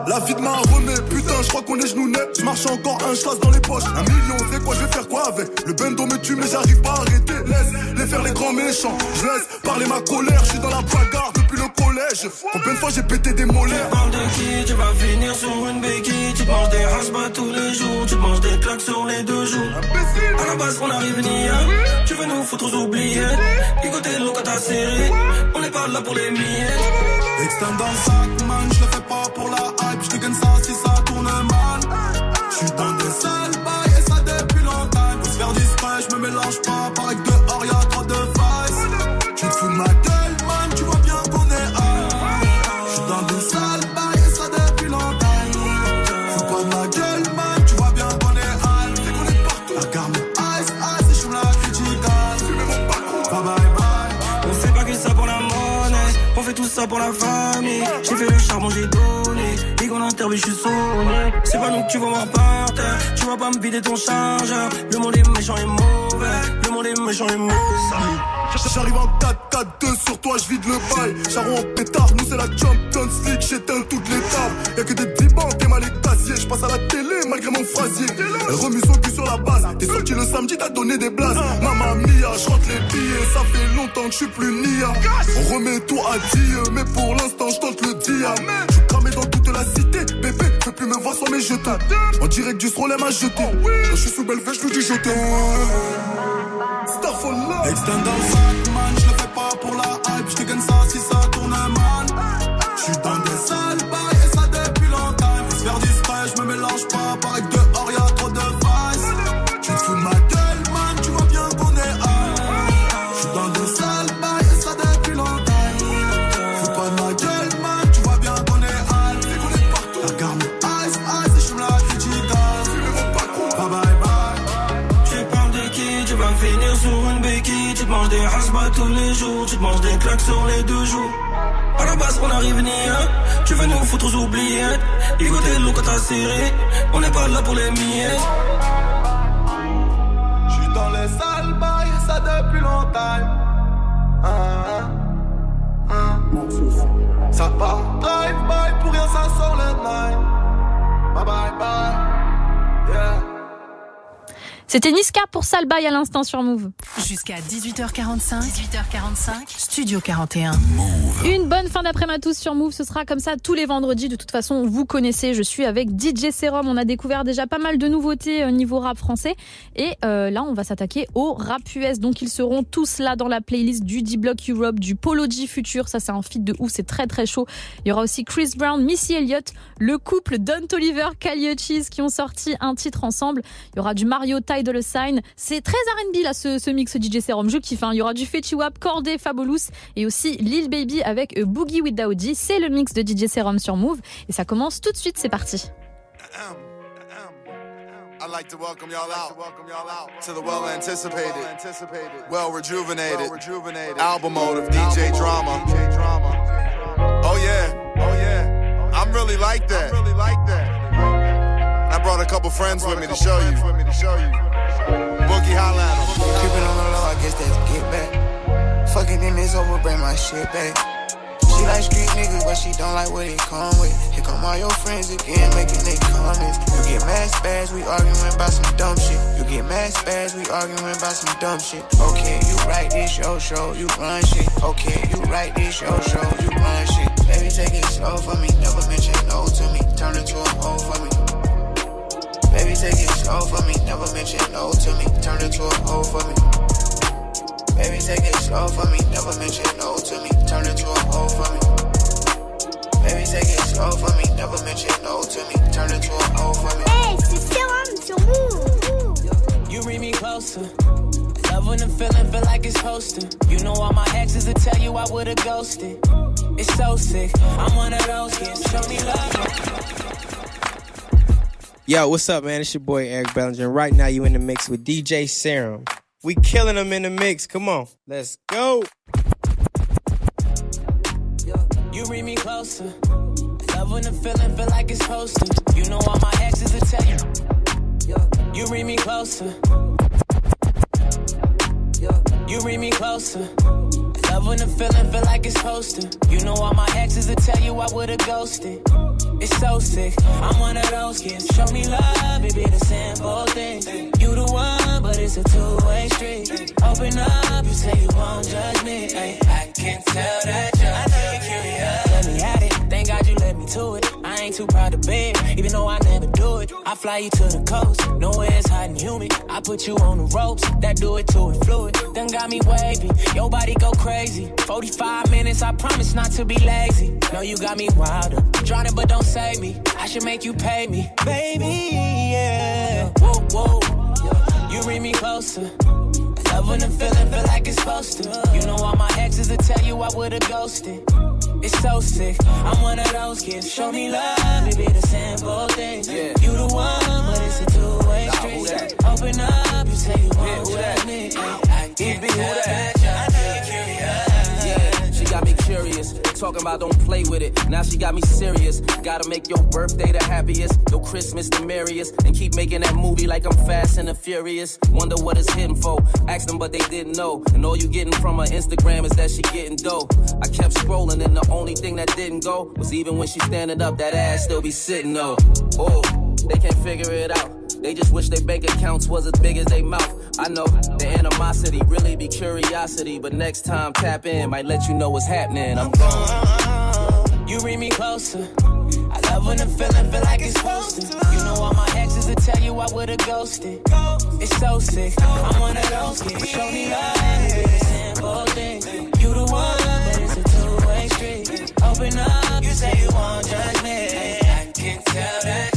la vie de ma remet, putain, je crois qu'on est genoux nets. Je marche encore un chasse dans les poches. Un million, c'est quoi, je vais faire quoi avec? Le bendo me tue, mais j'arrive pas à arrêter. Laisse les faire les grands méchants. Je laisse parler ma colère, je suis dans la bagarre depuis le collège. Combien de fois j'ai pété des molaires? Tu parles de qui? Tu vas finir sur une béquille. Tu te manges des hasbats tous les jours. Tu te manges des claques sur les deux jours. À la base, on arrive ni à. Tu veux nous foutre aux oubliés. Écoutez l'eau quand t'as serré. On n'est pas là pour les miettes. Extend dans le sac, man, je le fais pas pour la hype, je te gagne ça si ça tourne mal. J'suis dans des sales bails et ça depuis longtemps. Pour se faire discret, je me mélange pas, pareil que dehors y'a trop de failles. Tu te fous de ma gueule, man, tu vois bien qu'on est high. J'suis dans des sales bails et ça depuis longtemps. Fous pas de ma gueule, man, tu vois bien qu'on est high. T'es qu'on est partout. Regarde mes eyes, eyes, et j'fume la critique. Fumez mon parcours, bye bye bye. On fait pas que ça pour la monnaie, on fait tout ça pour la faille. J'ai fait le charbon, j'ai donné. Et qu'on interview, je suis sonné. C'est pas nous que tu vas voir par terre. Tu vas pas me vider ton chargeur. Le monde est méchant et mauvais. Le monde est méchant et mauvais. J'arrive en quatre quatre deux sur toi, je vide le bail. Charon en pétard, nous c'est la Champions League. J'éteins toutes les tables. Y'a que des débats, t'es mal et casier. Je passe à la télé malgré mon frasier. Elle remue son cul sur la base. T'es sorti le samedi, t'as donné des blases. Mamma mia, je rentre les billets. Ça fait longtemps que je suis plus nia. On remet tout à Dieu, mais pour l'instant je tente le diable. Je suis cramé dans toute la cité. Bébé, fais plus me voir sans mes jetons. En direct du Srolem m'a jeté. Je suis sous Belvé, je lui dis jeté. Starfall là. Extend dans le sac, man, je le fais pas pour la hype. Je te gagne ça si ça tourne mal. Je suis dans des sales bails et ça depuis longtemps. Faut se faire discret, je me mélange pas. Pareil que dehors y'a trop de vices. Tu te fous de ma gueule, man, tu vois bien qu'on est high. Je suis dans des sales bails et ça depuis longtemps. Faut pas de ma gueule, man, tu vois bien qu'on est high. Et qu'on est partout. Regarde mes eyes, eyes, et j'fume la critique. Fumez mon parcours, bye bye bye. Tu parles de qui? Tu vas finir sur une béquille. Tu te manges des hasbats tous les jours. Tu te manges des claques sur les deux jours. À la base, on arrive ni un. Tu veux nous foutre aux oubliettes. Écoutez l'eau quand t'as serré. On n'est pas là pour les miettes. J'suis dans les sales bails et ça depuis longtemps. Ah, ah, ah. Ça part en drive-by, pour rien ça sort le nine. Bye bye bye. Yeah. C'était Niska pour Sale Bail à l'instant sur Mouv'. Jusqu'à dix-huit heures quarante-cinq. dix-huit heures quarante-cinq. Studio quarante et un. Mouv'. Une bonne fin d'après-midi à tous sur Mouv'. Ce sera comme ça tous les vendredis. De toute façon, vous connaissez. Je suis avec D J Serum. On a découvert déjà pas mal de nouveautés au niveau rap français. Et euh, là, on va s'attaquer au rap U S. Donc, ils seront tous là dans la playlist du D-Block Europe, du Polo G Future. Ça, c'est un feat de ouf. C'est très, très chaud. Il y aura aussi Chris Brown, Missy Elliott, le couple Don't Oliver, Callie Cheese qui ont sorti un titre ensemble. Il y aura du Mario Taille de le sign. C'est très R and B là ce, ce mix D J Serum, je kiffe, hein. Il y aura du Fetty Wap, Cordé, Fabolous et aussi Lil Baby avec A Boogie with Daoudi. C'est le mix de D J Serum sur Mouv' et ça commence tout de suite, c'est parti. I'd like to welcome y'all out to the well-anticipated, well-rejuvenated album mode of D J Drama. Oh yeah, oh yeah, I'm really like that. I brought a couple friends with me to show you. Boogie holla at 'em. Keepin' on the low, I guess that's get back. Fuckin' in this over, bring my shit back. She like street niggas, but she don't like what it come with. Here come all your friends again, making they comments. You get mad spaz, we arguing about some dumb shit. You get mad spaz, we arguing about some dumb shit. Okay, you write this show, show, you run shit. Okay, you write this show, show, you run shit. Baby, take it slow for me, never mention no to me. Turn into a hoe for me. Baby, take it slow for me, never mention no to me. Turn into a hoe for me. Baby, take it slow for me, never mention no to me. Turn into a hoe for me. Baby, take it slow for me, never Hey, c'est Serum sur Mouv'. You read me closer. Love when I'm feeling, feel like it's hosting. You know all my exes will tell you I would've ghosted. It's so sick. I'm one of those kids. Show me love. Yo, what's up, man? It's your boy Eric Bellinger. Right now, you in the mix with D J Serum. We killing them in the mix. Come on, let's go. You read me closer. Love when I'm feeling, feel like it's hosting. You know all my exes will tell you. You read me closer. You read me closer. Love when I'm feeling, feel like it's hosting. You know all my exes will tell you I would've ghosted. It's so sick. I'm one of those kids. Show me love, baby, the simple things. You the one, but it's a two-way street. Open up, you say you won't judge me. Ay, I can tell that you're curious. Let me at it. Thank God you let me to it. I ain't too proud to bear, even though I never do it. I fly you to the coast, nowhere it's hot and humid. I put you on the ropes, that do it to it fluid. Then got me wavy, your body go crazy. forty-five minutes, I promise not to be lazy. No, you got me wilder, drowning but don't save me. I should make you pay me, baby, yeah. Whoa, whoa, you read me closer. Love when I'm feeling, feel like it's supposed to. You know all my exes will tell you I would've ghosted. It's so sick. I'm one of those kids. Show me love, baby, the simple things. Yeah. You the one, but it's a two-way street. Nah, open up, you say you won't judge me. I can't tell that you're curious. Yeah, she got me curious. Talking about don't play with it. Now she got me serious. Gotta make your birthday the happiest, your Christmas the merriest, and keep making that movie like I'm Fast and the Furious. Wonder what it's hitting for. Ask them, but they didn't know. And all you getting from her Instagram is that she getting dough. I kept scrolling, and the only thing that didn't go was even when she standing up, that ass still be sitting though. Oh, they can't figure it out. They just wish their bank accounts was as big as they mouth. I know the animosity really be curiosity, but next time tap in, might let you know what's happening. I'm gone. You read me closer. I love when I'm feeling, feel like it's posted. You know all my exes will tell you I would've ghosted. It's so sick. I'm one of those kids. Show me love, simple things. You the one, but it's a two-way street. Open up, you say you won't judge me. I can tell that.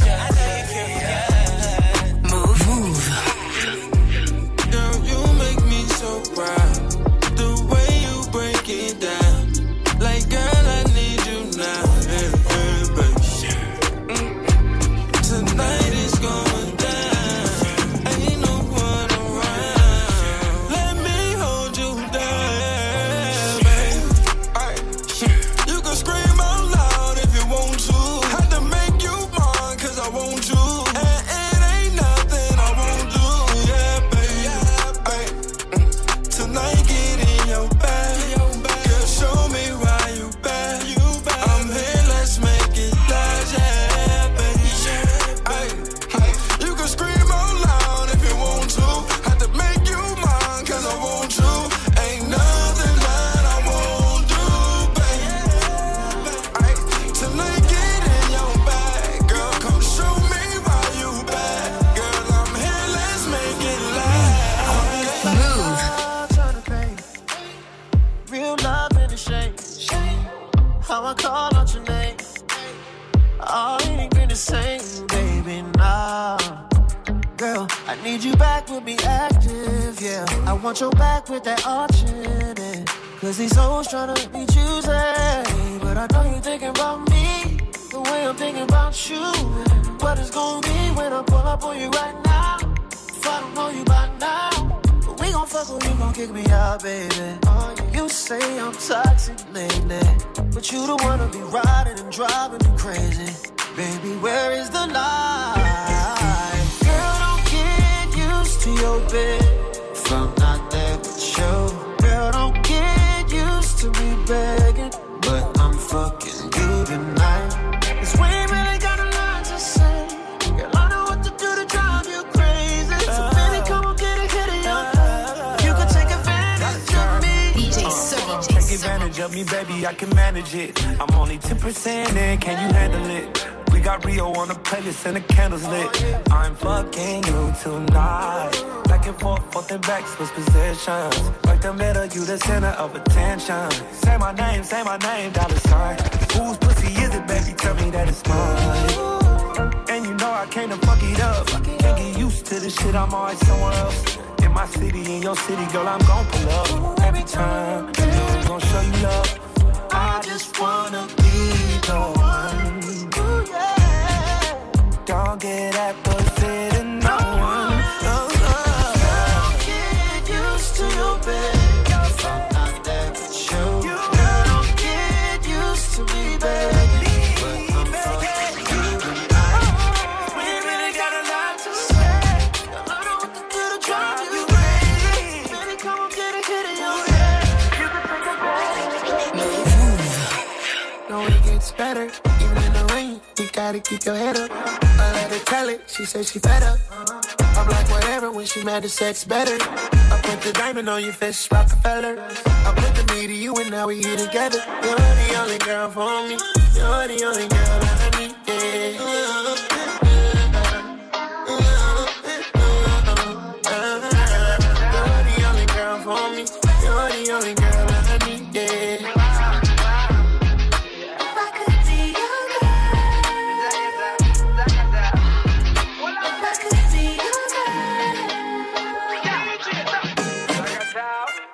Say my name, say my name, dollar sign. Whose pussy is it, baby, tell me that it's mine. And you know I can't fuck it up. Can't get used to this shit, I'm always somewhere else. In my city, in your city, girl, I'm gon' pull up. Every time, you know I'm gon' show you love. I just wanna be the one. Ooh, yeah. Don't get that pussy to no one. No, no. Don't get used to your babe. I'm not there with you. You don't get used to me, baby. Better, even in the rain, you gotta keep your head up. I let her tell it, she said she fed up. I'm like whatever, when she mad, the sex better. I put the diamond on your face, Rockefeller. I put the meat to you and now we here together. You're the only girl for me, you're the only girl I need, yeah.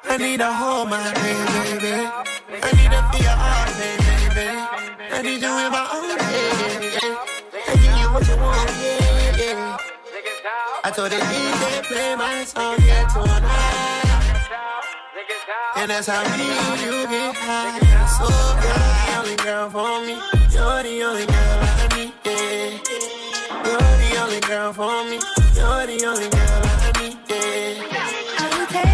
I need a hold, my baby, baby. I need to feel all, baby, baby. I need you in my own, baby. I give you what you want, yeah, yeah. I told the D J play my song, yeah, tonight. And that's how me and you get high. So you're the only girl for me. You're the only girl I need, yeah. You're the only girl for me. You're the only girl I need, yeah. I okay.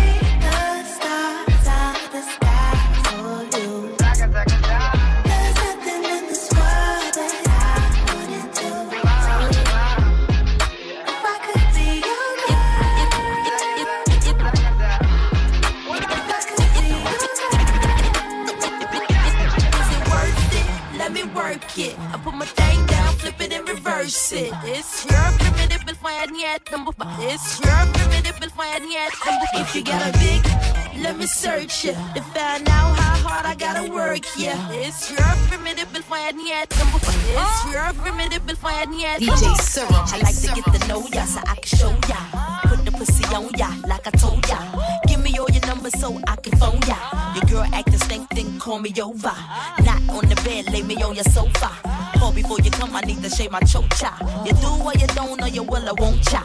I put my thing down, flip it and reverse it. It's your primitive but fine yet. It's your primitive but fine yet. If you got a big, let me search it to find out how hard I gotta work. Yeah, it's your primitive but fine yet. It's your primitive but fine yet. D J Serum, I like to get to know ya so I can show ya. Put the pussy on ya like I told ya. Give me all your numbers so I can phone ya. Your girl act the same thing, call me over. Not on the bed, lay me on your sofa. Call before you come, I need to shave my chocha. You do or you don't, or you will, I won't cha.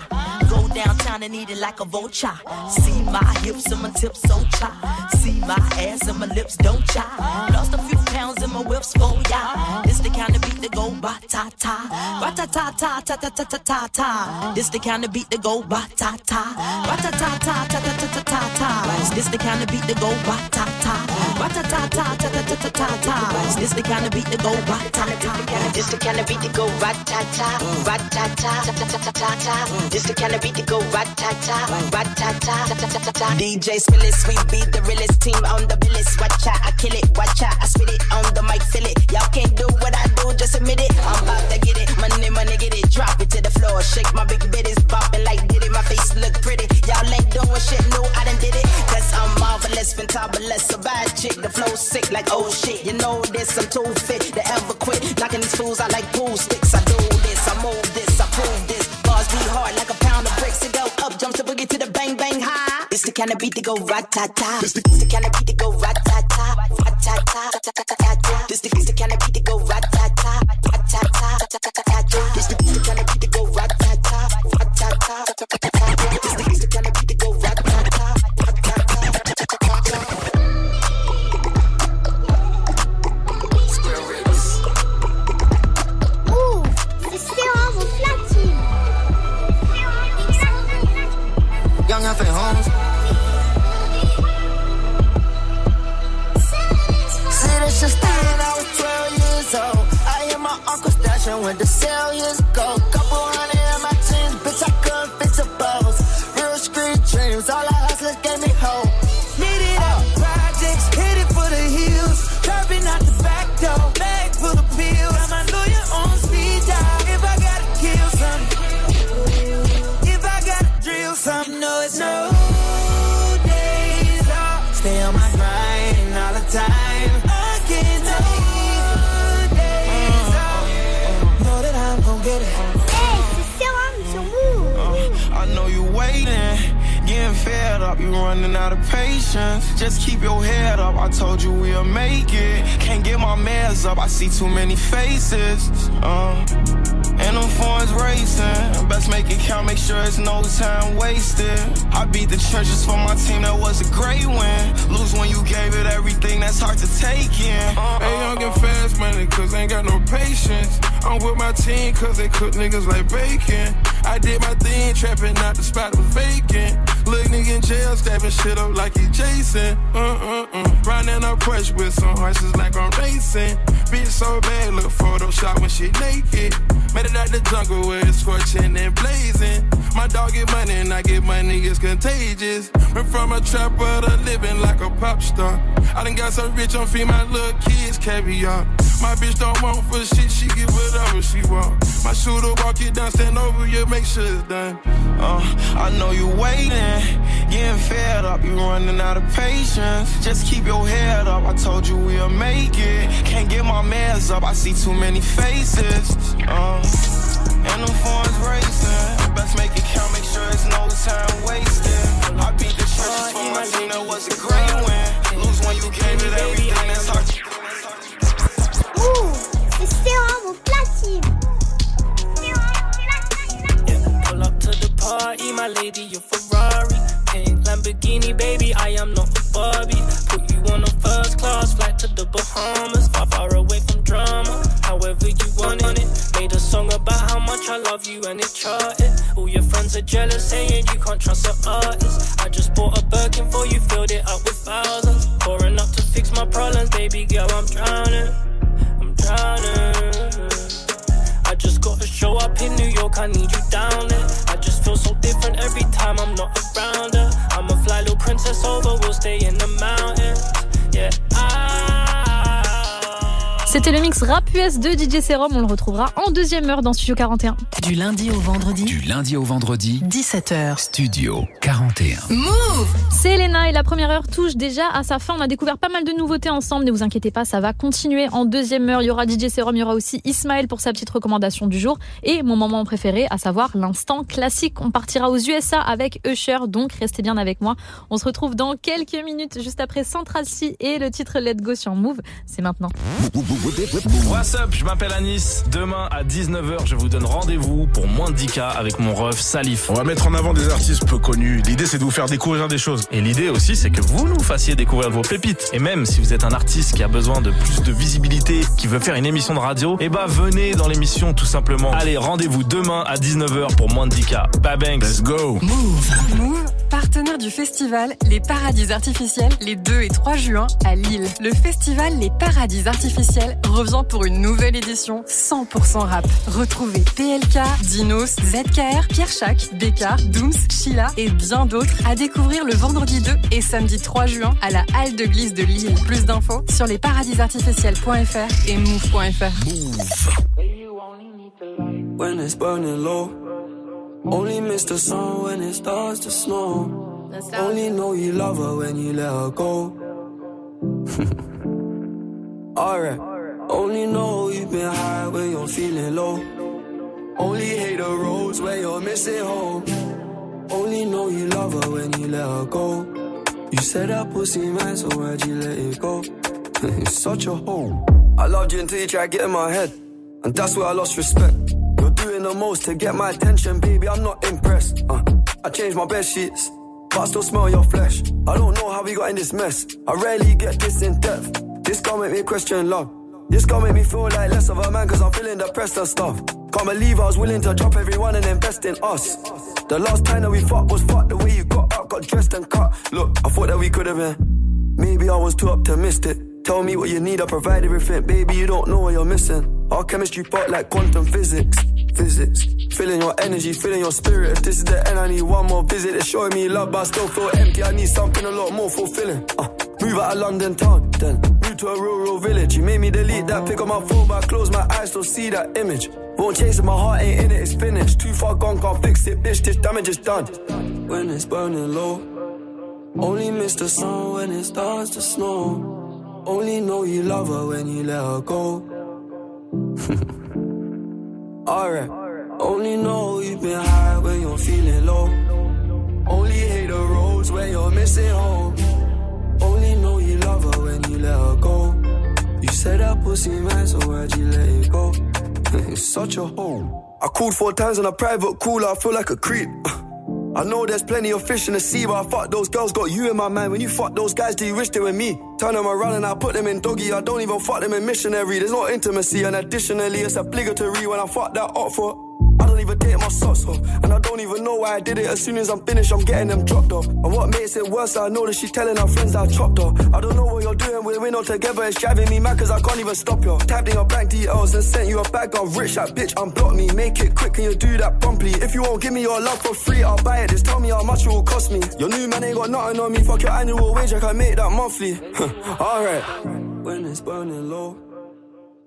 Go downtown and eat it like a vulture. See my hips and my tips, so cha. See my ass and my lips, don't cha. Lost a few pounds in my whips, for ya. This the kind of beat that go ba-ta-ta. Ba-ta-ta-ta-ta-ta-ta-ta-ta. This the kind of beat that go ba-ta-ta. Ba-ta-ta-ta-ta-ta-ta-ta-ta. This the kind of beat that go ba-ta-ta. Ba-ta-ta-ta-ta-ta-ta-ta-ta. This the kind of beat that go ba-ta-ta. This the kind of beat to go rat-ta-ta, rat-ta-ta. This the kind of beat to go rat-ta-ta, rat-ta-ta. D J spill it, sweet beat, the realest team on the realest. Watch out, I kill it, watch out, I spit it on the mic, feel it. Y'all can't do what I do, just admit it. I'm about to get it, money, money, get it, drop it to the floor. Shake my big bit, it's bopping like did it, my face look pretty. Y'all ain't doing shit, no, I done did it. Cause I'm marvelous, fantabulous, a bad chick. The flow sick like oh shit, you know this, I'm too fit to ever quit. Knocking these fools, I like pool sticks. I do this, I move this, I prove this. Bars be hard like a pound of bricks. It go up, jumps the boogie to the bang bang high. It's the kind of beat to go rat-ta-ta. It's the kind of beat to go rat-ta-ta, rat-ta-ta. This the kind of beat to go rat-ta-ta, rat-ta-ta. This the kind of beat to go rat-ta-ta, rat-ta-ta. This the kind of beat to go rat-ta-ta, rat-ta-ta. Young half at home. See, this shit started when I was twelve years old. I hear my uncle stashing with the sale years ago. Couple hundred in my jeans, bitch, I couldn't fix a bows. Real street dreams, all I hustlers gave me hope. Needed up projects, hit it for the heels. Curving out the back door, bag full of pills. Got my lawyer on speed dial. If I gotta kill something, some know it's no days off. Stay on my grind all the time. I can't take no days get it. Hey, c'est Serum sur Mouv'. Uh, I know you waiting. Getting fed up, you running out of patience. Just keep your head up, I told you we'll make it. Can't get my meds up, I see too many faces. Uh, and them phones racing. Best make it count, make sure it's no time wasted. I beat the trenches for my team, that was a great win. Lose when you gave it everything, that's hard to take in. Uh, they young and fast money, cause ain't got no patience. I'm with my team, cause they cook niggas like bacon. I did my thing, trapping out the spot was vacant. Look nigga in jail, stabbing shit up like he Jason. Uh-uh-uh. Riding up fresh with some horses like I'm racing. Bitch so bad, look photo shot when she naked. Made it out the jungle where it's scorching and blazing. My dog get money and I get money, it's contagious. Went from a trapper to living like a pop star. I done got so rich, I'm feeding my little kids caviar. My bitch don't want for shit, she give whatever she want. My shooter walk it down, stand over you, make sure it's done. Uh, I know you waiting, getting fed up, you running out of patience. Just keep your head up, I told you we'll make it. Can't get my meds up, I see too many faces. Uh, and them phones racing, best make it count, make sure it's no time wasted. I beat the trenches for my team, that was a great win. Lose when you gave it everything, that's hard to do. Ouh, c'est Serum au platine. Yeah, pull up to the party, my lady, you're Ferrari. Pink Lamborghini, baby, I am not a Barbie. Put you on a first class flight to the Bahamas, far, far away from drama. However you want it. Made a song about how much I love you and it charted. All your friends are jealous, saying you can't trust an artist. I just bought a Birkin for you, filled it up with thousands. Pouring up to fix my problems, baby girl, I'm drowning. I just gotta show up in New York, I need you down there. I just feel so different every time I'm not around her. I'm a fly little princess over, we'll stay in the mountains. Yeah, I... C'était le mix rap U S de D J Serum, on le retrouvera en deuxième heure dans Studio quarante et un. Du lundi au vendredi. Du lundi au vendredi. dix-sept heures. Studio quarante et un. Mouv'! C'est Elena et la première heure touche déjà à sa fin. On a découvert pas mal de nouveautés ensemble. Ne vous inquiétez pas, ça va continuer en deuxième heure. Il y aura D J Serum, il y aura aussi Ismaël pour sa petite recommandation du jour. Et mon moment préféré, à savoir l'instant classique. On partira aux U S A avec Usher, donc restez bien avec moi. On se retrouve dans quelques minutes, juste après Central C et le titre Let's Go sur Mouv'. C'est maintenant. What's up, je m'appelle Anis. Demain à dix-neuf heures, je vous donne rendez-vous pour moins de dix k avec mon ref Salif. On va mettre en avant des artistes peu connus. L'idée, c'est de vous faire découvrir des choses. Et l'idée aussi, c'est que vous nous fassiez découvrir vos pépites. Et même si vous êtes un artiste qui a besoin de plus de visibilité, qui veut faire une émission de radio, eh bah, venez dans l'émission tout simplement. Allez, rendez-vous demain à dix-neuf heures pour moins de dix k. Babanks, let's go. Mouv'. Mouv', partenaire du festival Les Paradis Artificiels, les deux et trois juin à Lille. Le festival Les Paradis Artificiels revient pour une nouvelle édition cent pour cent rap. Retrouvez P L K, Dinos, Z K R, Pierre Chac, Bécard, Dooms, Sheila et bien d'autres à découvrir le vendredi deux et samedi trois juin à la halle de glisse de Lille. Plus d'infos sur les paradis artificiels point f r et mouv point f r. Mouv'. When it's burning low, only miss the sun when it starts to snow. Only know you love her when you let her go. Alright. Only know you've been high when you're feeling low. Only hate the roads where you're missing home. Only know you love her when you let her go. You said that pussy man, so why'd you let it go? You're such a hoe. I loved you until you tried to get in my head, and that's where I lost respect. You're doing the most to get my attention, baby, I'm not impressed. uh, I changed my bed sheets, but I still smell your flesh. I don't know how we got in this mess. I rarely get this in depth. This gon' make me question love. This gon' make me feel like less of a man, cause I'm feeling depressed and stuff. Can't believe I was willing to drop everyone and invest in us. The last time that we fought was fucked. The way you got up, got dressed and cut. Look, I thought that we could have been. Maybe I was too optimistic. Tell me what you need, I provide everything. Baby, you don't know what you're missing. Our chemistry part like quantum physics. Physics. Feeling your energy, feeling your spirit. If this is the end, I need one more visit. It's showing me love, but I still feel empty. I need something a lot more fulfilling. Uh, move out of London town, then move to a rural village. You made me delete that pick on my phone, but I close my eyes, still see that image. Won't chase it, my heart ain't in it, it's finished. Too far gone, can't fix it, bitch, this damage is done. When it's burning low, only miss the sun when it starts to snow. Only know you love her when you let her go. alright. Only know you've been high when you're feeling low. Only hate the roads where you're missing home. Only know you love her when you let her go. You said that pussy man, so why'd you let it go? It's such a hole. I called four times on a private call, I feel like a creep. I know there's plenty of fish in the sea, but I fuck those girls, got you in my mind. When you fuck those guys, do you wish they were me? Turn them around and I put them in doggy. I don't even fuck them in missionary. There's no intimacy, and additionally, it's obligatory when I fuck that up for. I don't even date my socks up, and I don't even know why I did it. As soon as I'm finished, I'm getting them dropped off. And what makes it worse, I know that she telling her friends that I chopped her. I don't know what you're doing, we're in all together. It's driving me mad, cause I can't even stop you. Tapped in your bank details and sent you a bag of rich. That bitch unblock me, make it quick and you do that promptly. If you won't give me your love for free, I'll buy it. Just tell me how much it will cost me. Your new man ain't got nothing on me. Fuck your annual wage, I can make that monthly. Alright. When it's burning low,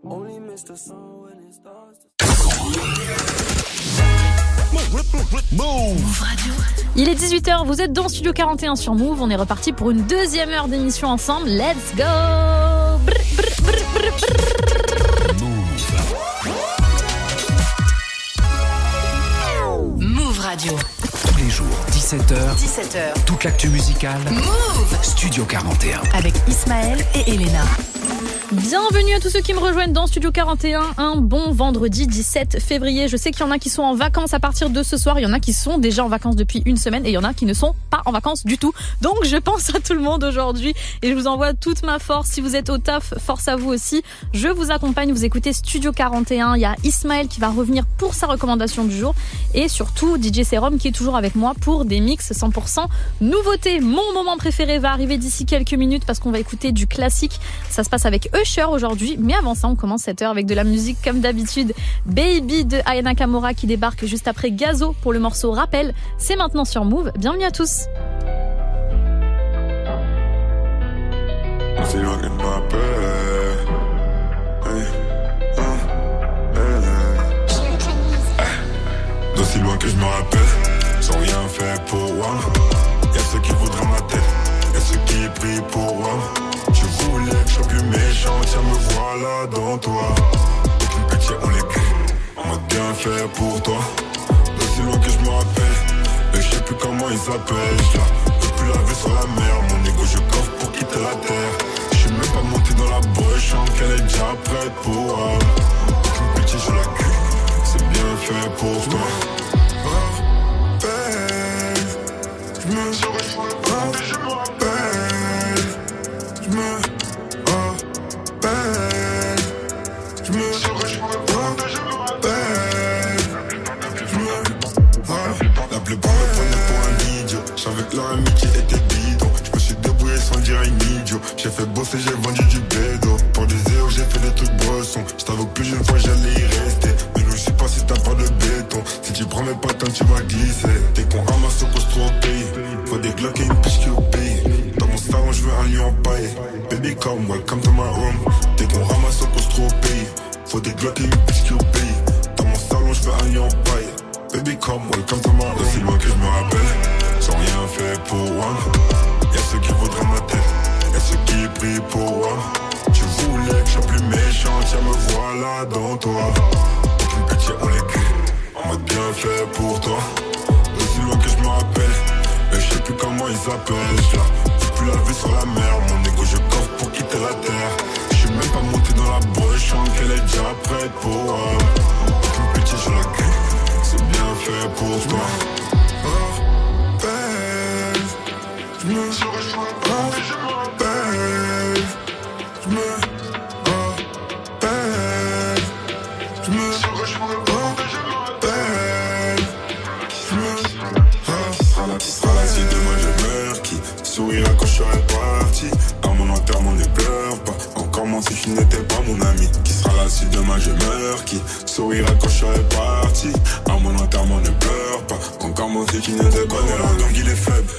only miss the sun when it starts to... Mouv'. Il est dix-huit heures, vous êtes dans Studio quarante et un sur Mouv'. On est reparti pour une deuxième heure d'émission ensemble. Let's go. Brr, brr, brr, brr, brr. Mouv'. Mouv' Radio. Tous les jours, dix-sept heures. dix-sept heures. Toute l'actu musicale. Mouv'. Studio quarante et un. Avec Ismaël et Elena. Bienvenue à tous ceux qui me rejoignent dans Studio quarante et un, un bon vendredi dix-sept février. Je sais qu'il y en a qui sont en vacances à partir de ce soir, il y en a qui sont déjà en vacances depuis une semaine et il y en a qui ne sont pas en vacances du tout. Donc je pense à tout le monde aujourd'hui et je vous envoie toute ma force. Si vous êtes au taf, force à vous aussi. Je vous accompagne, vous écoutez Studio quarante et un. Il y a Ismaël qui va revenir pour sa recommandation du jour et surtout D J Serum qui est toujours avec moi pour des mix cent pour cent nouveautés. Mon moment préféré va arriver d'ici quelques minutes parce qu'on va écouter du classique. Ça se passe avec Usher aujourd'hui, mais avant ça on commence cette heure avec de la musique comme d'habitude. Baby de Aya Nakamura qui débarque juste après Gazo pour le morceau Rappel. C'est maintenant sur Mouv', bienvenue à tous. D'aussi loin que je me rappelle, sans rien faire pour moi. Y'a ceux qui voudraient ma tête, y'a ceux qui prient pour moi. Je voulais que je sois plus méchant, tiens me voilà dans toi. Aucune pitié, on les gueule, on m'a bien fait pour toi. D'aussi loin que je me rappelle, et je sais plus comment ils s'appellent. Je la peux plus laver sur la mer, mon ego je coffre pour quitter la terre. Je suis même pas monté dans la brèche, hein, qu'elle est déjà prête pour elle. Aucune pitié, je la gueule, c'est bien fait pour toi. Je me rappelle, je me rappelle. Je me rappelle, je me rappelle, je me rappelle, je me rappelle. La plupart me prenaient pour un idiot, j'avais que leur amitié était bidon. Je me suis débrouillé sans dire un idiot, j'ai fait bosser, j'ai vendu du bédo. Pour des zéros, j'ai fait des trucs brossons, je t'avoue plus une fois j'allais y rester. Mais je sais pas si t'as pas de béton, si tu prends mes patins tu vas glisser. Dès qu'on ramasse on construit au pays, faut des glocks et une piche qui au pays. Stavo, je veux un lion empaillé. Baby come, welcome to my room. Dès qu'on ramasse, on construit au pays. Faut des glocks et une bitch qui obéit. Dans mon salon, je veux un lion empaillé. Baby come, welcome to my room. D'aussi loin que je me rappelle, sans rien fait pour one. Y'a ceux qui voudraient ma tête, y'a ceux qui prient pour one. Tu voulais que je sois plus méchant, tiens me voilà dans toi. Aucune pitié, on les gueule, on m'a bien fait pour toi. D'aussi loin que je me rappelle, mais je sais plus comment ils s'appellent. Plus la vie sur la mer, mon ego je coffre pour quitter la terre. Je suis même pas monté dans la brèche, hein, qu'elle est déjà prête pour elle. Aucune pitié, je la gueule, c'est bien fait pour toi. Je me rappelle, je me rappelle, je me rappelle, je me rappelle, je me rappelle, je me rappelle. Si demain je meurs, qui sourira quand je serai parti. À mon enterrement ne pleure pas, encore moins si tu n'étais pas mon ami. Qui sera là si demain je meurs, qui sourira quand je serai parti. À mon enterrement ne pleure pas, encore moins si tu n'étais pas mon ami. Donc il est faible,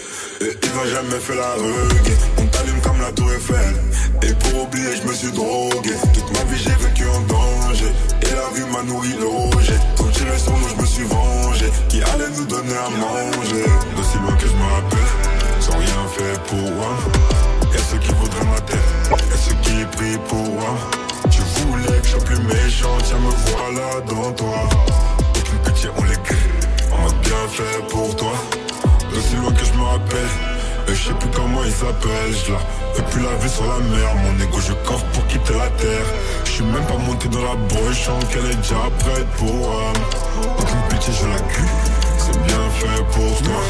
et il n'a jamais fait la rugue. On t'allume comme la tour Eiffel, et pour oublier je me suis drogué. Toute ma vie j'ai vécu en danger, et la rue m'a nourri logé. Quand tirer sur nous je me suis vengé, qui allait nous donner à manger. D'aussi loin que je me rappelle, sans rien fait pour un. Y'a ceux qui voudraient ma tête, y'a ceux qui prient pour un. Tu voulais que je sois plus méchant, tiens me voilà dans toi. fait pour toi. Aussi loin que je me rappelle. Et je sais plus comment il s'appelle. Je la fais plus laver sur la mer. Mon ego je coffre pour quitter la terre. Je suis même pas monté dans la broche. En qu'elle est déjà prête pour âme. Aucune pitié je la cul. C'est bien fait pour toi.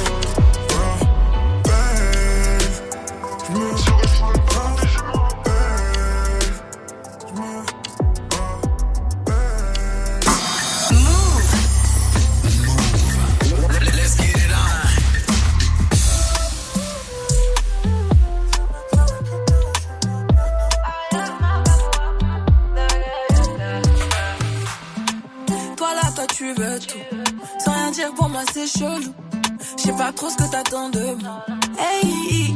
J'sais pas trop ce que t'attends de moi. Hey,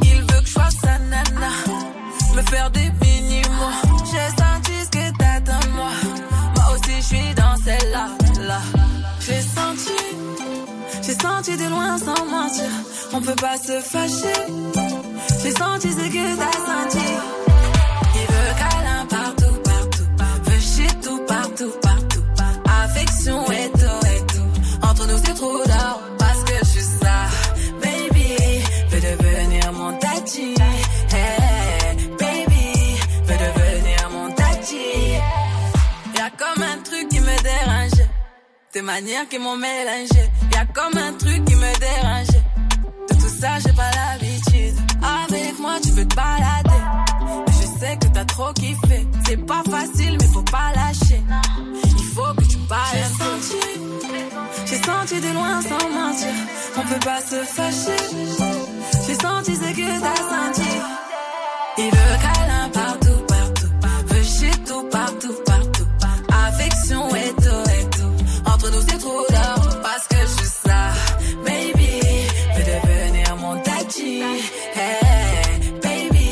il veut que je fasse sa nana. Me faire des mini-mois. J'ai senti ce que t'attends de moi. Moi aussi j'suis dans celle-là là. J'ai senti, j'ai senti de loin sans mentir. On peut pas se fâcher. J'ai senti ce que t'as senti. Il veut câlin partout, partout, partout. Veut chier tout, partout, partout, partout. Affection et tout, et tout. Entre nous c'est trop d'art. Hey, baby, veux devenir mon tati. Y'a comme un truc qui me dérange. Tes manières qui m'ont mélangé. Y'a comme un truc qui me dérange. De tout ça j'ai pas l'habitude. Avec moi tu veux te balader. Mais je sais que t'as trop kiffé. C'est pas facile mais faut pas lâcher. Il faut que tu parles. J'ai senti, j'ai senti de loin sans mentir. On peut pas se fâcher. J'ai senti ce que t'as senti. Il veut câlin partout, partout, veut chier tout, partout, partout. Affection et tout, et tout. Entre nous c'est trop d'or. Parce que je suis ça, baby, veut devenir mon tati. Hey, baby,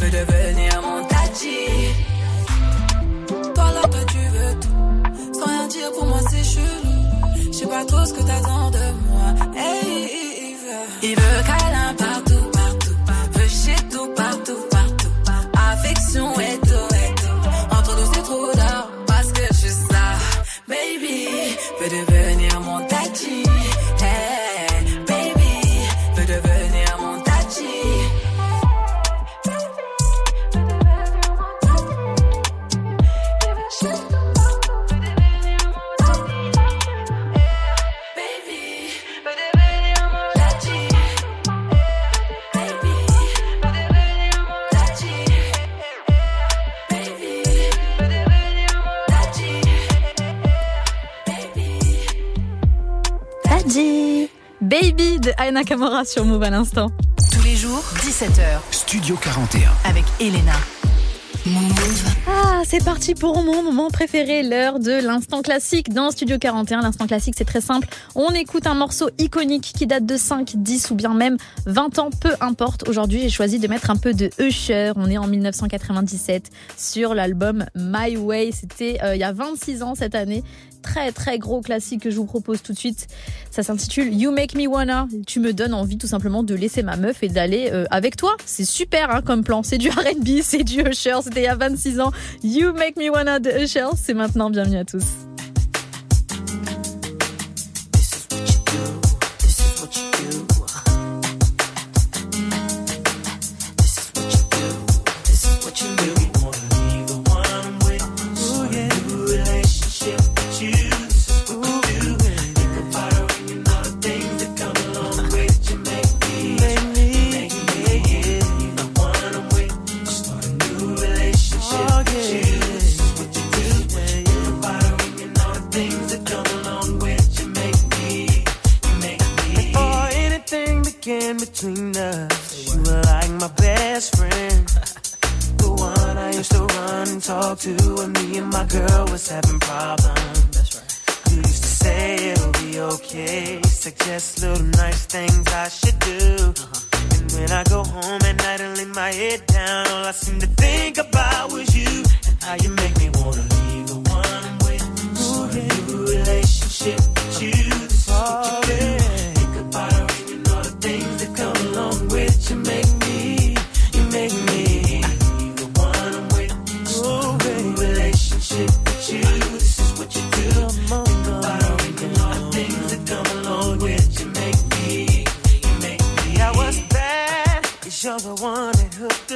veut devenir mon tati. Toi là, toi tu veux tout. Sans rien dire pour moi c'est chelou. Je sais pas trop ce que t'attends de moi. Hey, il veut câlin partout, partout, partout. Veut chier tout, partout, partout, partout. Affection et tout, et tout. Entre nous c'est trop d'or. Parce que je suis ça, baby, veut devenir mon tati. Hey, baby, veut devenir mon tati. Baby de Aya Nakamura sur Mouv' à l'instant. Tous les jours, dix-sept heures. Studio quarante et un. Avec Elena. Ah, c'est parti pour mon moment préféré, l'heure de l'instant classique dans Studio quarante et un. L'instant classique, c'est très simple. On écoute un morceau iconique qui date de cinq, dix ou bien même vingt ans, peu importe. Aujourd'hui, j'ai choisi de mettre un peu de Usher. On est en dix-neuf cent quatre-vingt-dix-sept sur l'album My Way. C'était euh, il y a vingt-six ans cette année. Très très gros classique que je vous propose tout de suite. Ça s'intitule You Make Me Wanna. Tu me donnes envie tout simplement de laisser ma meuf et d'aller euh, avec toi. C'est super hein, comme plan. C'est du R and B, c'est du Usher. C'était il y a vingt-six ans. You Make Me Wanna de Usher. C'est maintenant. Bienvenue à tous. Between us, you were like my best friend, the one I used to run and talk to when me and my girl was having problems. That's right. You used to say it'll be okay, suggest little nice things I should do. Uh-huh. And when I go home at night and lay my head down, all I seem to think about was you and how you make me wanna leave the one I'm with. Start a new relationship with you. This is what you do. With you, this is what you do. Think about all the things that come along with you.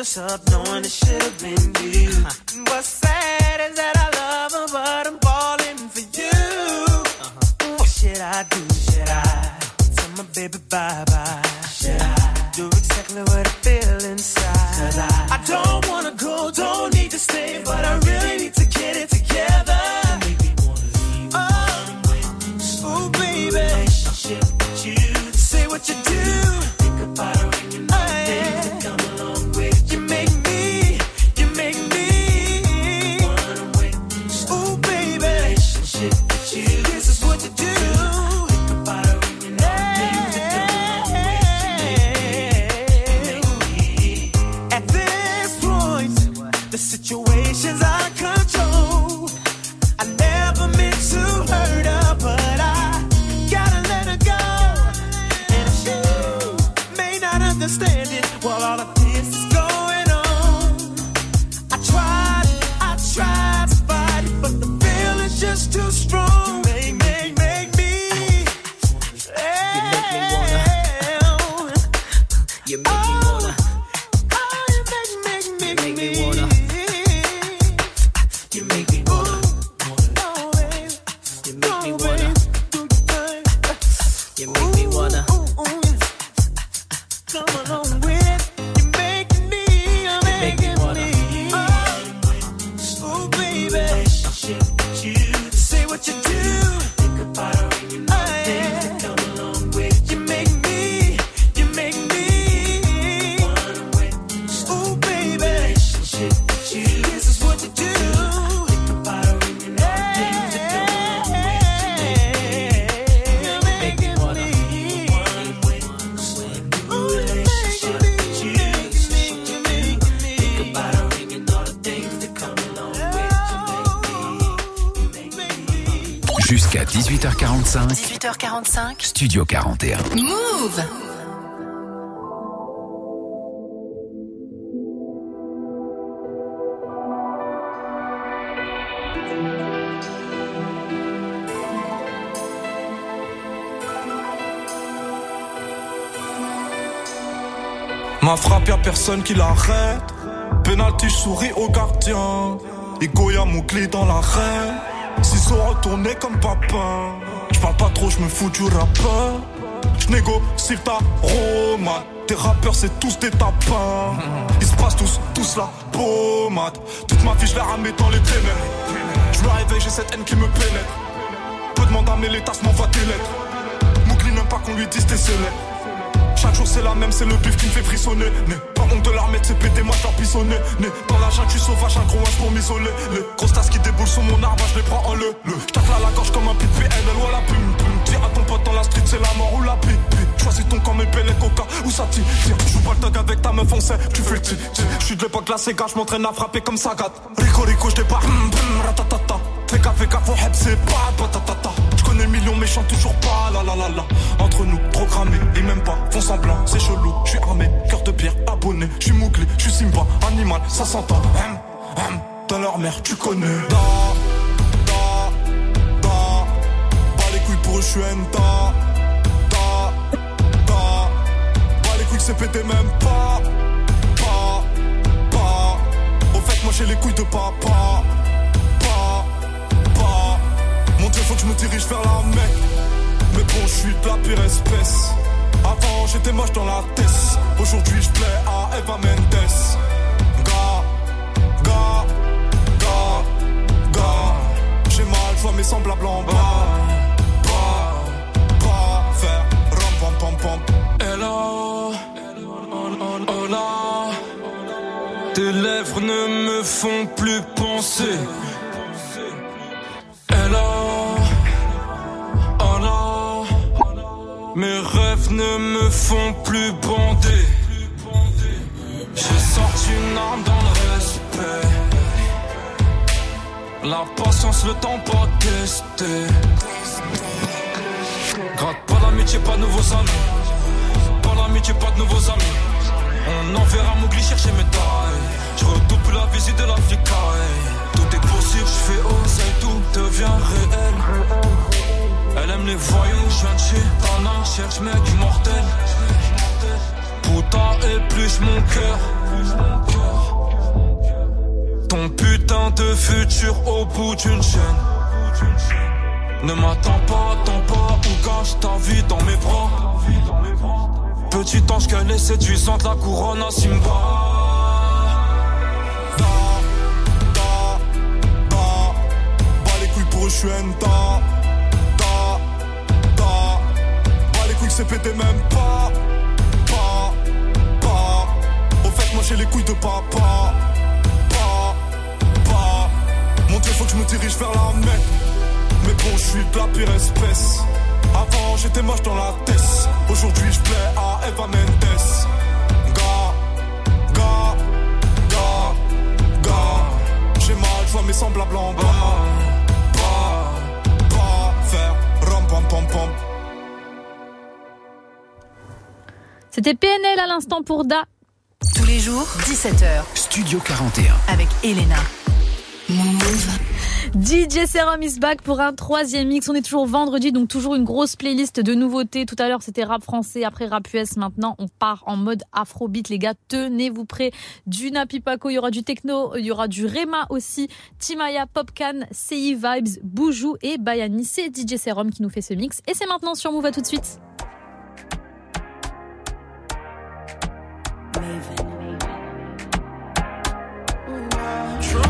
us up knowing it should have been you. Uh-huh. And what's sad is that I love her, but I'm falling for you. Uh-huh. What should I do? Should I tell my baby bye-bye? Should I do exactly what I feel inside? Cause I, I don't want to go, don't need to stay, but I really need to get it together. Oh, oh baby, relationship with you. Say what you do. Think about it. Jusqu'à dix-huit heures quarante-cinq. dix-huit heures quarante-cinq. Studio quarante et un. Mouv'. Ma frappe, y'a personne qui l'arrête. Penalty, je souris au gardien. Et Goya mon clé dans l'arène. S'ils sont retournés comme papa. J'parle pas trop, j'me fous du rappeur. J'négocie ta romade. Tes rappeurs c'est tous des tapins. Ils se passent tous, tous la pommade. Toute ma vie j'la ramais dans les ténèbres. J'me réveille, j'ai cette haine qui me pénètre. Peu de mandats mais les tasses m'envoient tes lettres. Mougli n'aime pas qu'on lui dise t'es célèbre. Chaque jour c'est la même, c'est le bif qui me fait frissonner. Né. Pas honte de l'armée, c'est pété, moi j'l'ai pissonné. Né. Dans la jungle, j'suis sauvage, un gros âge pour m'isoler. Les grosses tasses qui déboulent sur mon arbre, je les prends en le. le. J'tacle à la gorge comme un pipi, elle ou à la plume. Tire à ton pote dans la street, c'est la mort ou la pipi. Choisis ton camp, mes pellets, coca ou ça tire. J'joue pas le thug avec ta meuf, on sait, tu fais le tir. J'suis de l'époque la Sega, j'm'entraîne à frapper comme ça gâte. Rico Rico, j'débarque, ratatata. Fais gaffe, fais gaffe, on hep, c'est pas patatata. J'connais le million, mais j'chante toujours pas, la la la la. Entre nous, trop cramé, et même pas, font semblant, c'est chelou. J'suis armé, cœur de pierre, abonné, j'suis mouglé, j'suis Simba, animal, ça s'entend. Hum, hum, dans leur mère, tu connais. Da, da, da, bas les couilles pour eux, j'suis un da, da, da, bas les couilles, c'est pété, même pas, pas, pas. Au fait, moi j'ai les couilles de papa. Mon Dieu, faut que je me dirige vers la Mecque. Mais bon, je suis de la pire espèce. Avant, j'étais moche dans la tête. Aujourd'hui, je plais à Eva Mendes. Ga, ga, ga, ga. J'ai mal, je vois mes semblables en bas. Pas, pas, faire ram, pam, pam, pam. Hello, hola. Tes lèvres ne me font plus penser. Hello, hello. Mes rêves ne me font plus bander. J'ai sorti une arme dans le respect. La patience, le temps pas testé. Gratte pas l'amitié, pas de nouveaux amis. Pas l'amitié, pas de nouveaux amis. On enverra Mowgli chercher mes tailles. Je redouble la visite de la flicaille. Tout est possible, je fais oser, tout devient réel. Elle aime les voyous, je viens de chez Tana, cherche mec immortel. Pouta épluche mon cœur. Ton putain de futur au bout d'une chaîne. Ne m'attends pas, attends pas, ou gâche ta vie dans mes bras. Petit ange qu'elle est séduisante, la couronne à Simba. Je suis un ta, ta, ta. Bah les couilles c'est pété même pas, pas, pas. Au fait moi j'ai les couilles de papa, pas, pas. Mon Dieu faut que je me dirige vers la mec. Mais bon je suis de la pire espèce. Avant j'étais moche dans la tête. Aujourd'hui je plais à Eva Mendes. Ga, ga, ga, ga. J'ai mal, je vois mes semblables en bas. C'était P N L à l'instant pour Da. Tous les jours, dix-sept heures. Studio quarante et un. Avec Elena. Mouv'. D J Serum is back pour un troisième mix. On est toujours vendredi, donc toujours une grosse playlist de nouveautés. Tout à l'heure, c'était rap français, après rap U S. Maintenant, on part en mode afrobeat, les gars. Tenez-vous prêts. Du Napi Paco, il y aura du techno, il y aura du Rema aussi. Timaya, Popcan, C I Vibes, Boujou et Bayani. C'est D J Serum qui nous fait ce mix. Et c'est maintenant sur Mouv'. À tout de suite.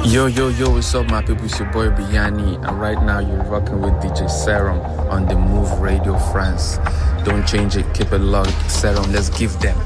Yo, yo, yo, what's up, my people? It's your boy Biani, and right now you're rocking with D J Serum on the Mouv' Radio France. Don't change it, keep it locked. Serum, let's give them.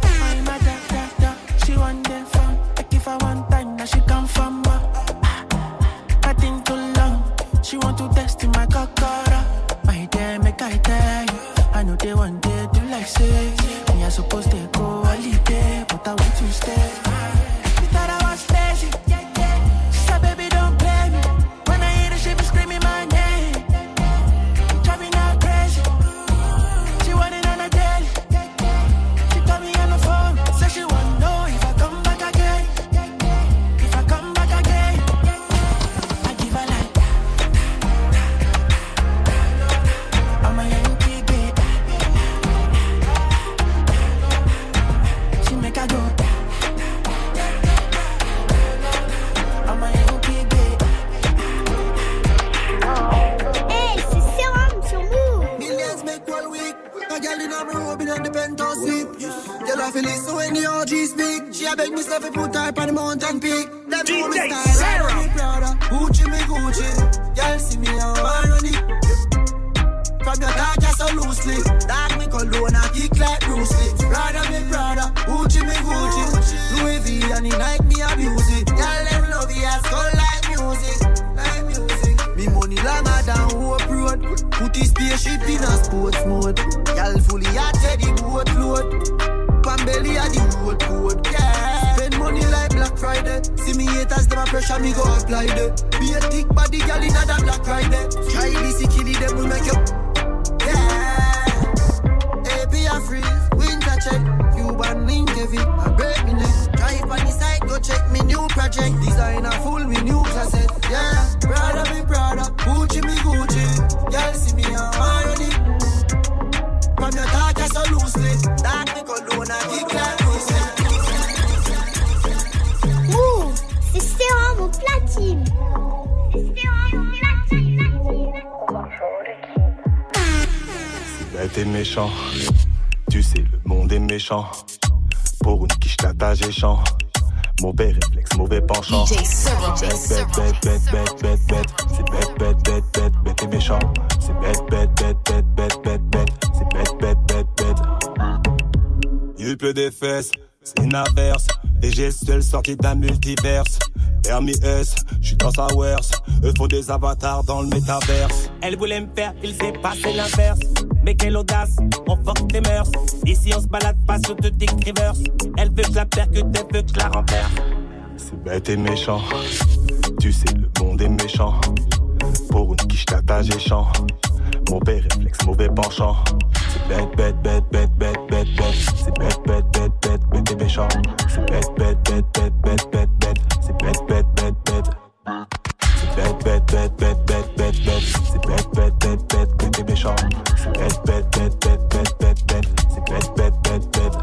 Pour une quiche tata j'ai chant. Mauvais réflexe, mauvais penchant. Bête, bête, bête, bête, bête, bête. C'est bête, bête, bête, bête, bête et méchant. C'est bête, bête, bête, bête, bête, bête, bête. C'est bête, bête, bête, bête. Il pleut des fesses, c'est une averse. Des gestuels sortis d'un multiverse. Permis S, j'suis dans sa worse. Eux font des avatars dans le métaverse. Elle voulait me faire, il s'est passé l'inverse. Mais quelle audace, on force tes mœurs. Ici on se balade pas sur de décriveurs. Elle veut que je la percute, elle veut que je la renverse. C'est bête et méchant, tu sais le monde est méchant. Pour une quiche tata j'ai chant. Mauvais réflexe, mauvais penchant. C'est bête, bête, bête, bête, bête, bête, bête. C'est bête, bête, bête, bête, bête et méchant. C'est bête, bête, bête, bête, bête, bête, bête. C'est bête, bête, bête, bête. C'est bête, bête, bête, bête, bête, bête, bête. C'est bête, bête, bête, bête, bête et méchant. C'est bête, bête, bête, bête, bête, bête, bête. C'est bête, bête, bête, bête.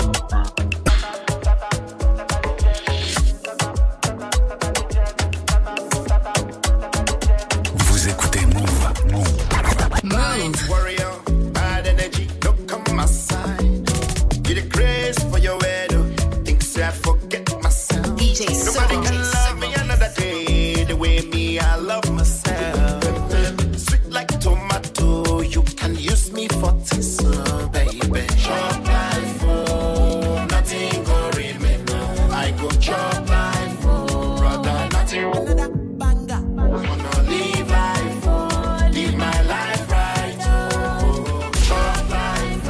listen, baby. Chop life, oh, nothing go real me now. I go chop life, oh, brother, nothing. Another banger. Wanna live life, oh, live my life right, oh, chop life,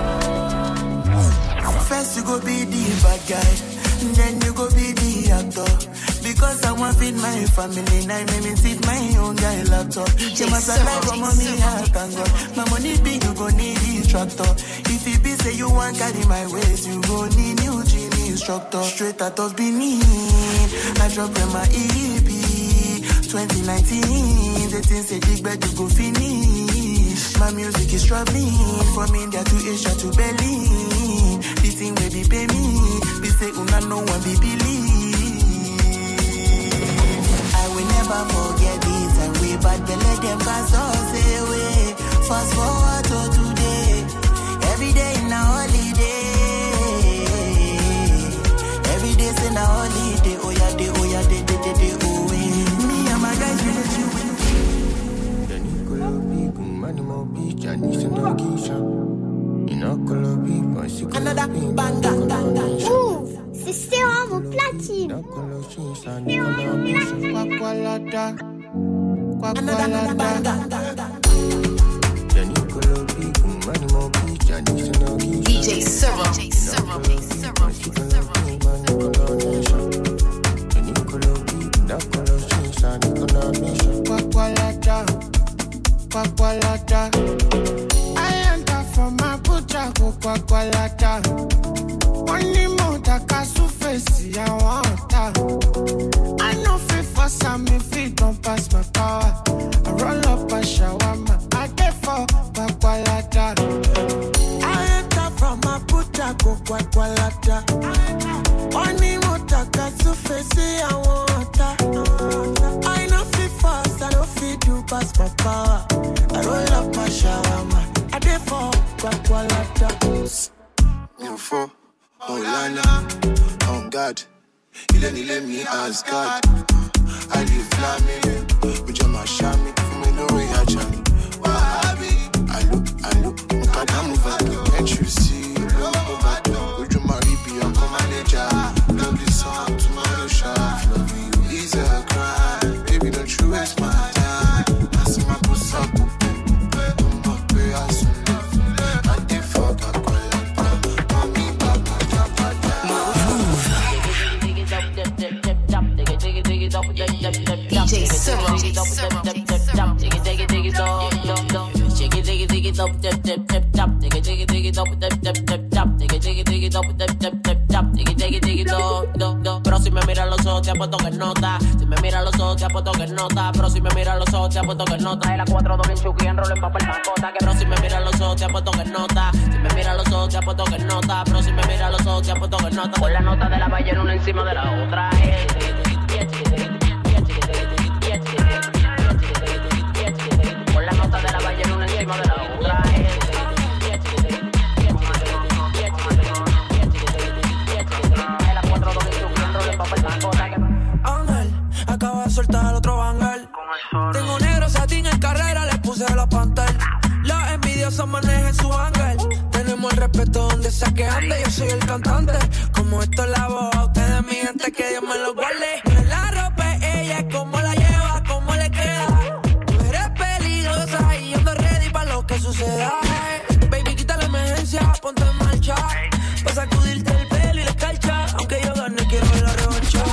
oh. First you go be the bad guy, then you go be the actor. Because I want feed my family, now make me sit my own guy laptop. She must alive for mommy, I thank God. My money big, you gon' need this tractor. If it be say you want carry my waist, you gon' need new gym instructor. Straight at us be need, I drop in my E P. twenty nineteen, the things say big bed you go finish. My music is traveling, from India to Asia to Berlin. This thing will be pay me, we say una no one be believe. We never forget this and we bad belly them pass us away. Fast forward to today, every day in a holiday. Every day in a holiday. Oh yeah, day, oh yeah, day, day, day, day, oh yeah. Me and my guys with you. The Nicolo people, Manimo Beach, and Nissan Kisha. In a color people, I see another banda. C'est Serum au platine. D J Serum. D J Serum. I enter from my butcher, go Kwakwalata. Only mountain castle face, I want that. I know fit for some if it don't pass my power. I roll up a shawarma, I get for Kwakwalata. I enter from my puta, go Kwakwalata. Only mountain castle face, I want that. I know fit for some if it don't pass my power. I roll up a shawarma, I get for Kwakwalata. New four. Oh Lana, oh God, he let me let me ask God. I live flaming, we jam a shami, we know we are jamming. Wahabi, I look, I look, we can't move on. Can't you see? We do my ribi, I'm come manager. Love this song, tomorrow shine. Loving you is a crime, baby, don't you waste my time. That's my pussy, I'm not paying. D J Serum, D J Serum, D J Serum, dig it, dig it, dig it, dog, dog, dog, dig it, dig it, dig it, dog, dip, dip, dip, dog, dig it, dig it, dig it, dog, dip, dip, dip, dog, dig it, dig it, dig it, dog, dip, dip, dip, dog, dig it, dig it, dig it, dog, dog, dog. Pero si me mira los ojos te apuesto que nota, si me mira los ojos te apuesto que nota, pero si me mira los ojos te apuesto que nota. Era cuatro doble en chuki, enrollo en papel macota. Que pero si me mira los ojos te apuesto que nota, si me mira los ojos te apuesto que nota, pero si me mira los ojos te apuesto que nota. Con la nota de la ballena una encima de la otra. Con la nota de la ballena una encima de la otra. Ángel, acaba de soltar el otro bangal. Tengo negro satín en carrera, le puse la pantalla. Los envidiosos manejan su ángel. Tenemos el respeto donde sea que ande. Yo soy el cantante, como esto es la voz. Ustedes mi gente, que Dios me lo guarde. La ropa es ella, como la lleva, como le queda. Y ando ready pa' lo que suceda. Baby, quita la emergencia, ponte en marcha. Pa' sacudirte el pelo y la escarcha. Aunque yo gane, quiero ver la revancha.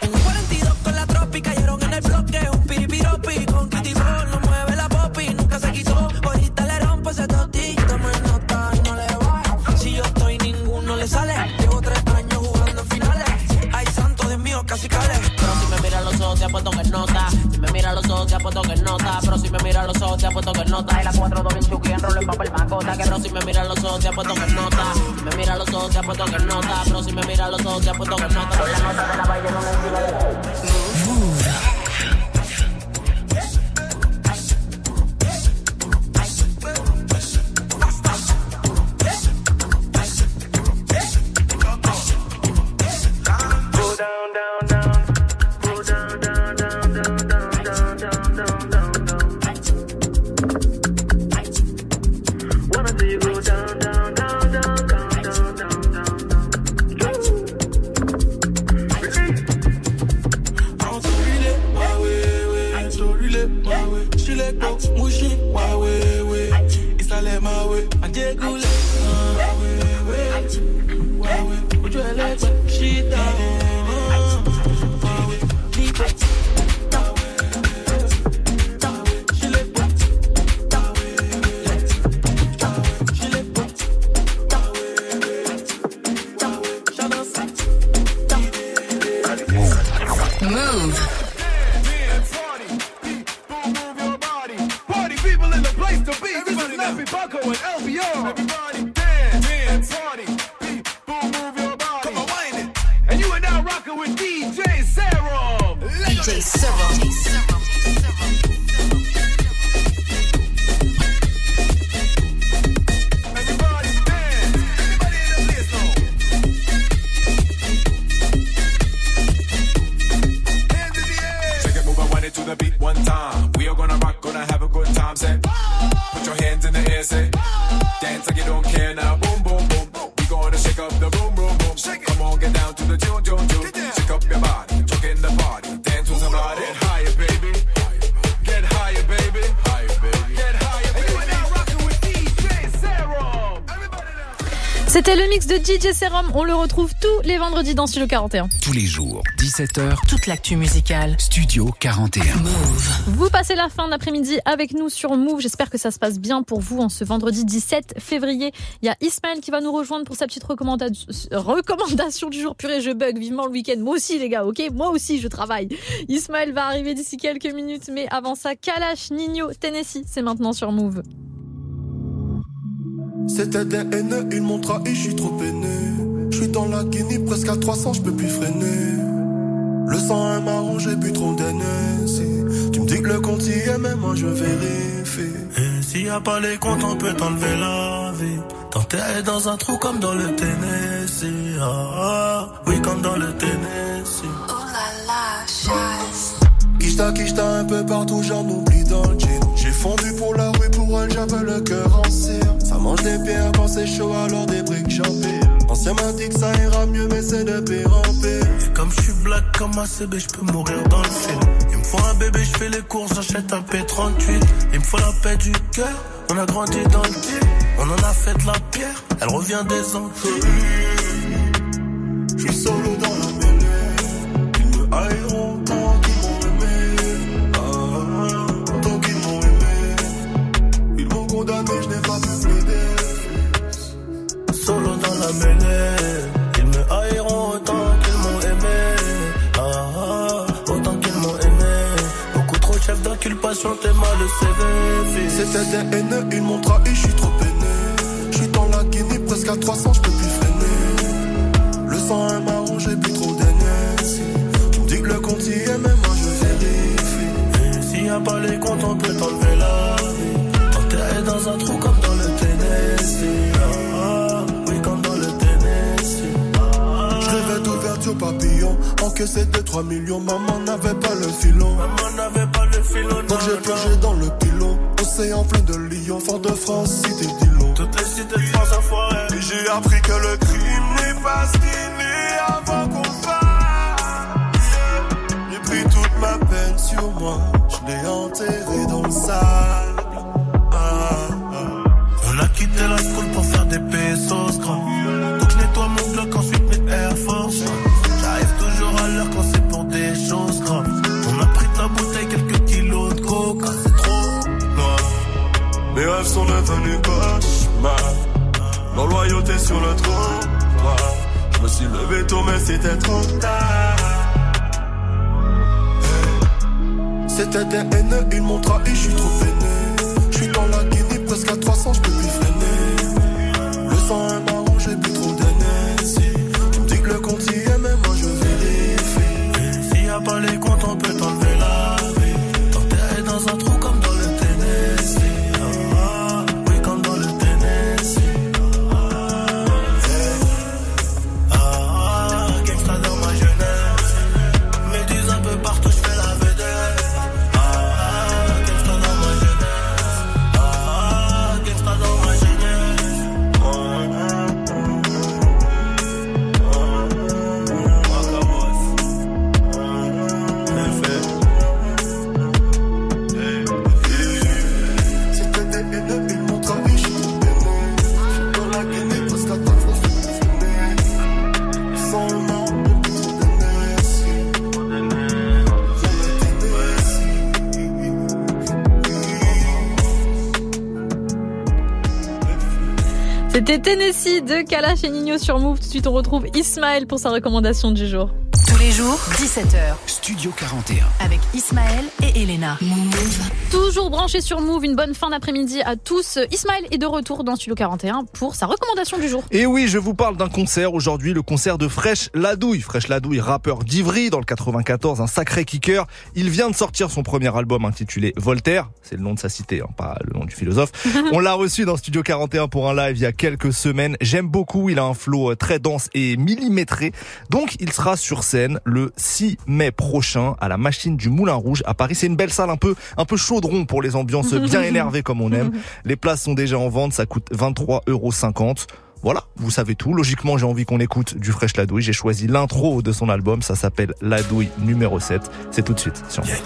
En el cuarenta y dos con la tropi, cayeron en el bloque. Un piripiropi con Kitty Roll. No mueve la popi, nunca se quiso. Ahorita le rompo ese toti. Toma nota y no le va. Si yo estoy, ninguno le sale. Llevo tres años jugando en finales. Ay, santo Dios mío, casi cale. Pero si me miran los ojos, te apuesto que nota. Mira los ojos, te apuesto que nota. Pero si me mira los ojos, te apuesto que nota. Y la cuatro doble en chuki, enrollo en papel macota. Que pero si me mira los ojos, te apuesto que nota. Si me mira los ojos, te apuesto que nota. Pero si me mira los ojos, te apuesto que nota. Con la nota de la baile no me sigue. What do you C'était le mix de D J Serum. On le retrouve tous les vendredis dans Studio quarante et un. Tous les jours, dix-sept heures. Toute l'actu musicale. Studio quarante et un. Mouv'. Vous passez la fin d'après-midi avec nous sur Mouv'. J'espère que ça se passe bien pour vous en ce vendredi dix-sept février. Il y a Ismaël qui va nous rejoindre pour sa petite recommanda... recommandation du jour. Purée, je bug. Vivement le week-end. Moi aussi, les gars, ok ? Moi aussi, je travaille. Ismaël va arriver d'ici quelques minutes. Mais avant ça, Kalash, Nino, Tennessee. C'est maintenant sur Mouv'. C'était des haineux, ils m'ont trahi, je suis trop peiné. Je suis dans la Guinée, presque à trois cents, je peux plus freiner. Le sang est marron, j'ai bu trop d'Hennessy. Tu me dis que le compte y est, mais moi je vérifie. Et s'il y a pas les comptes, on peut t'enlever la vie. T'enterrer dans un trou comme dans le Tennessee. Ah, ah oui, comme dans le Tennessee. Oh la la, chasse. Kishta, kishta, un peu partout, j'en oublie dans le jean. J'ai fondu pour la rue, pour elle, j'avais le cœur en cire. Ça mange des pierres quand c'est chaud, alors des briques j'empile. L'ancien m'a dit que ça ira mieux, mais c'est de pire en pire. Et comme je suis black comme un C B, je peux mourir dans le film. Il me faut un bébé, je fais les courses, j'achète un P trente-huit. Il me faut la paix du cœur, on a grandi dans le pied. On en a fait la pierre, elle revient des Antilles. Je suis solo dans la mêlée, ils me haïront tant qu'ils m'ont aimé. Ah, tant qu'ils m'ont aimé, ils m'ont condamné, je n'ai pas pu plaider. Solo dans la mêlée, ils me haïront tant qu'ils m'ont aimé. Ah, autant qu'ils m'ont aimé. Beaucoup trop de chefs d'inculpation, t'es mal le C V. C'était des haineux, ils m'ont trahi, je suis trop payé. Presque à trois cents, je peux plus freiner. Le sang est marron, j'ai plus trop d'Hennessy. Tu me dis que le compte y est, mais moi je vérifie. Et s'il y a pas les comptes, on peut t'enlever la vie. T'enterrer dans un trou comme dans le Tennessee. Ah, oui, comme dans le Tennessee. Ah, je rêvais d'ouverture papillon. Encaissé de trois millions. Maman n'avait pas le filon. Maman n'avait pas le filon. Donc j'ai plongé dans le pilon. Océan plein de lions. Fort de France, cité d'Ilon. Toutes les cités de France à forêt. Et j'ai appris que le crime n'est pas fini avant qu'on fasse. J'ai pris toute ma peine sur moi. Je l'ai enterré dans le sable. Ah, ah. On a quitté la school pour faire des pesos grands. Donc je nettoie mon bloc, ensuite mes Air Force. J'arrive toujours à l'heure quand c'est pour des choses graves. On a pris de la bouteille, quelques kilos de coca. Mes rêves sont devenus cauchemar. Nos loyautés sur le trottoir. Je me suis levé tôt mais c'était trop tard. Hey. C'était des haineux, ils m'ont trahi, je suis trop peiné. Je suis dans la Guinée, presque à trois cents, je peux plus freiner. Le sang est marron, j'ai plus trop d'Hennessy. Tu me dis que le compte y est, mais moi je vérifie. S'il y a pas les comptes, on peut t'enlever la vie. T'enterrer dans un trou comme dans le Tennessee. C'était Tennessee de Kalash et Nino sur Mouv'. Tout de suite, on retrouve Ismaël pour sa recommandation du jour. Tous les jours, dix-sept heures. Studio quarante et un. Avec Ismaël et Elena. Mouv'. Toujours branché sur Mouv', une bonne fin d'après-midi à tous. Ismaël est de retour dans Studio quarante et un pour sa recommandation du jour. Et oui, je vous parle d'un concert aujourd'hui, le concert de Fresh LaDouille. Fresh LaDouille, rappeur d'Ivry dans le quatre-vingt-quatorze, un sacré kicker. Il vient de sortir son premier album intitulé Voltaire. C'est le nom de sa cité, hein, pas le nom du philosophe. On l'a reçu dans Studio quarante et un pour un live il y a quelques semaines. J'aime beaucoup, il a un flow très dense et millimétré. Donc, il sera sur scène le six mai prochain à la Machine du Moulin Rouge à Paris. C'est une belle salle un peu un peu chaudron pour les ambiances bien énervées comme on aime. Les places sont déjà en vente, ça coûte vingt-trois euros cinquante. Voilà, vous savez tout. Logiquement, j'ai envie qu'on écoute du Fresh LaDouille. J'ai choisi l'intro de son album, ça s'appelle LaDouille numéro sept. C'est tout de suite sur Mouv'.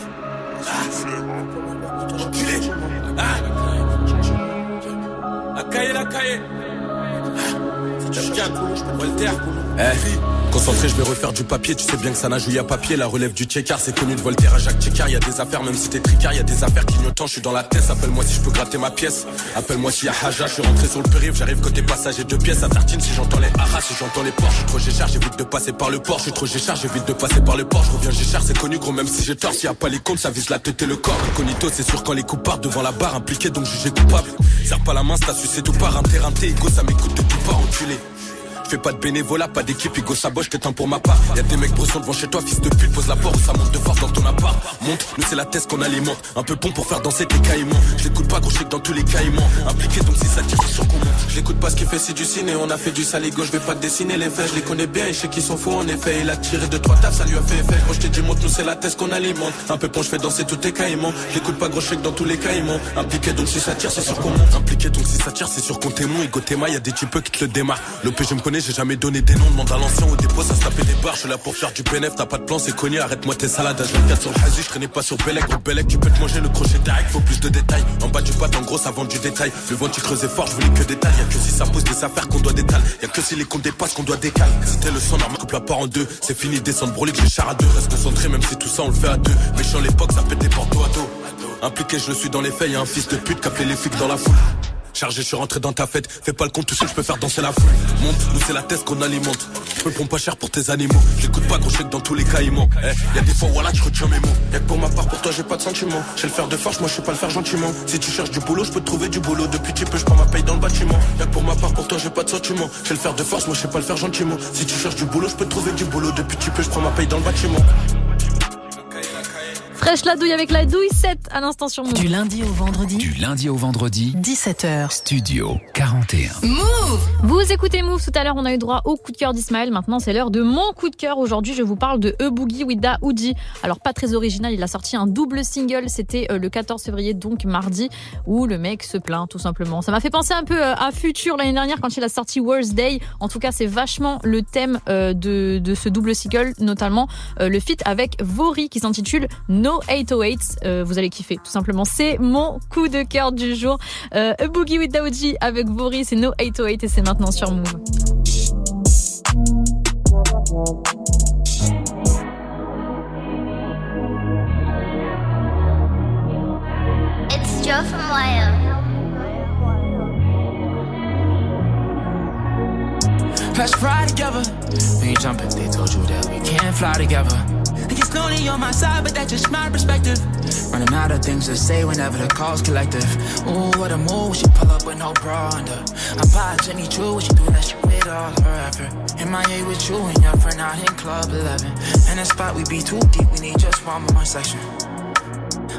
Concentré, je vais refaire du papier, tu sais bien que ça nage où y a papier. La relève du Tchekar, c'est connu de Voltaire à Jacques Tchekar. Y'a des affaires, même si t'es tricard, y'a des affaires clignotant. Je suis dans la tête, appelle-moi si je peux gratter ma pièce. Appelle-moi si y'a Jaja, je suis rentré sur le périph'. J'arrive côté passager de pièces, à tartine si j'entends les haras, si j'entends les porcs. Je suis trop géchard, j'évite de passer par le port. Je suis trop géchard, j'évite de passer par le port. Je reviens géchard, c'est connu gros, même si j'ai tort. S'il y a pas les comptes, ça vise la tête et le corps. Incognito, c'est sûr quand les coups partent devant la barre, impliqué donc jugé coupable. Serre pas la main, t'as sucé tout part, intéreinté, égo, ça m'écoute de tout part, enculé. Fais pas de bénévolat, pas d'équipe, Hugo Saboche, t'es un pour ma part. Y'a des mecs brossons devant chez toi, fils de pute, pose la porte, ça monte de force dans ton appart. Monte, nous c'est la thèse qu'on alimente, un peu bon pour faire danser tes caïmans. Je l'écoute pas, gros, je sais que dans tous les caïmans, impliqué donc si ça tire, c'est sûr qu'on monte. Je l'écoute pas, ce qu'il fait, c'est du ciné, on a fait du saligo, je vais pas te dessiner les faits, je les connais bien, et je sais qu'ils sont faux en effet. Il a tiré deux, trois tafs, ça lui a fait effet. Gros, je t'ai dit, monte, nous c'est la thèse qu'on alimente, un peu bon, je fais danser tous tes caïmans. Je l'écoute pas, gros, je sais que dans tous les caïmans, impliqué donc si ça tire, c'est sûr qu'on monte. Impliqué donc si ça tire, c'est sûr qu'on témoin, Hugo Téma, y'a des types qui te le démarrent. L'O P, je me connais, j'ai jamais donné des noms, demande à l'ancien au dépôt, ça se tapait des barres, je suis là pour faire du bénéf, t'as pas de plan, c'est connu, arrête-moi tes salades, H vingt-quatre sur le Hazi, je traînais pas sur Bellec, gros Bellec, tu peux te manger le crochet direct, faut plus de détails, en bas du pâte, en gros ça vend du détail, le vent tu creusais fort, je voulais que détail, y'a que si ça pousse des affaires qu'on doit détaler, y'a que si les comptes dépassent qu'on doit décaler, c'était le son, arme coupe la part en deux, c'est fini, descendre brolique, j'ai char à deux, reste concentré, même si tout ça on le fait à deux, méchant l'époque, ça pète les portos à dos, impliqué, je le suis dans les faits, y'a un fils de pute qui appelait les flics dans la foule. Chargé, je suis rentré dans ta fête, fais pas le compte tout seul, je peux faire danser la foule. Monte, nous c'est la thèse qu'on alimente. Je peux prendre pas cher pour tes animaux. J'écoute pas gros, je sais que dans tous les cas il manque. Eh, y'a des fois voilà je retiens mes mots. Y'a que pour ma part, pour toi j'ai pas de sentiments. J'ai le faire de force, moi je sais pas le faire gentiment. Si tu cherches du boulot, je peux te trouver du boulot. Depuis tu peux, je prends ma paye dans le bâtiment. Y'a que pour ma part, pour toi j'ai pas de sentiments. J'ai le faire de force, moi je sais pas le faire gentiment. Si tu cherches du boulot, je peux te trouver du boulot. Depuis tu peux, je prends ma paye dans le bâtiment. Fresh LaDouille avec LaDouille sept à l'instant sur Mouv'. Du lundi au vendredi. Du lundi au vendredi. dix-sept heures. Studio quarante et un. Mouv'. Vous écoutez Mouv'. Tout à l'heure, on a eu droit au coup de cœur d'Ismaël. Maintenant, c'est l'heure de mon coup de cœur. Aujourd'hui, je vous parle de A Boogie with Da Uji. Alors, pas très original. Il a sorti un double single. C'était le quatorze février, donc mardi, où le mec se plaint, tout simplement. Ça m'a fait penser un peu à Future l'année dernière quand il a sorti Worst Day. En tout cas, c'est vachement le thème de, de ce double single, notamment le feat avec Vori qui s'intitule No huit cent huit, euh, vous allez kiffer tout simplement. C'est mon coup de cœur du jour. Euh, A Boogie with Da Uji avec Vori, c'est No huit cent huit et c'est maintenant sur Mouv'. It's Joe from Wyoming. Let's fly together. We jumping, they told you that we can't fly together. I guess lonely on my side, but that's just my perspective. Running out of things to say whenever the call's collective. Ooh, what a move, she pull up with no bra under. I bought Jenny Drew, she do that shit with all her effort. M I A with you and your friend out in Club eleven. In a spot we be too deep, we need just one more section.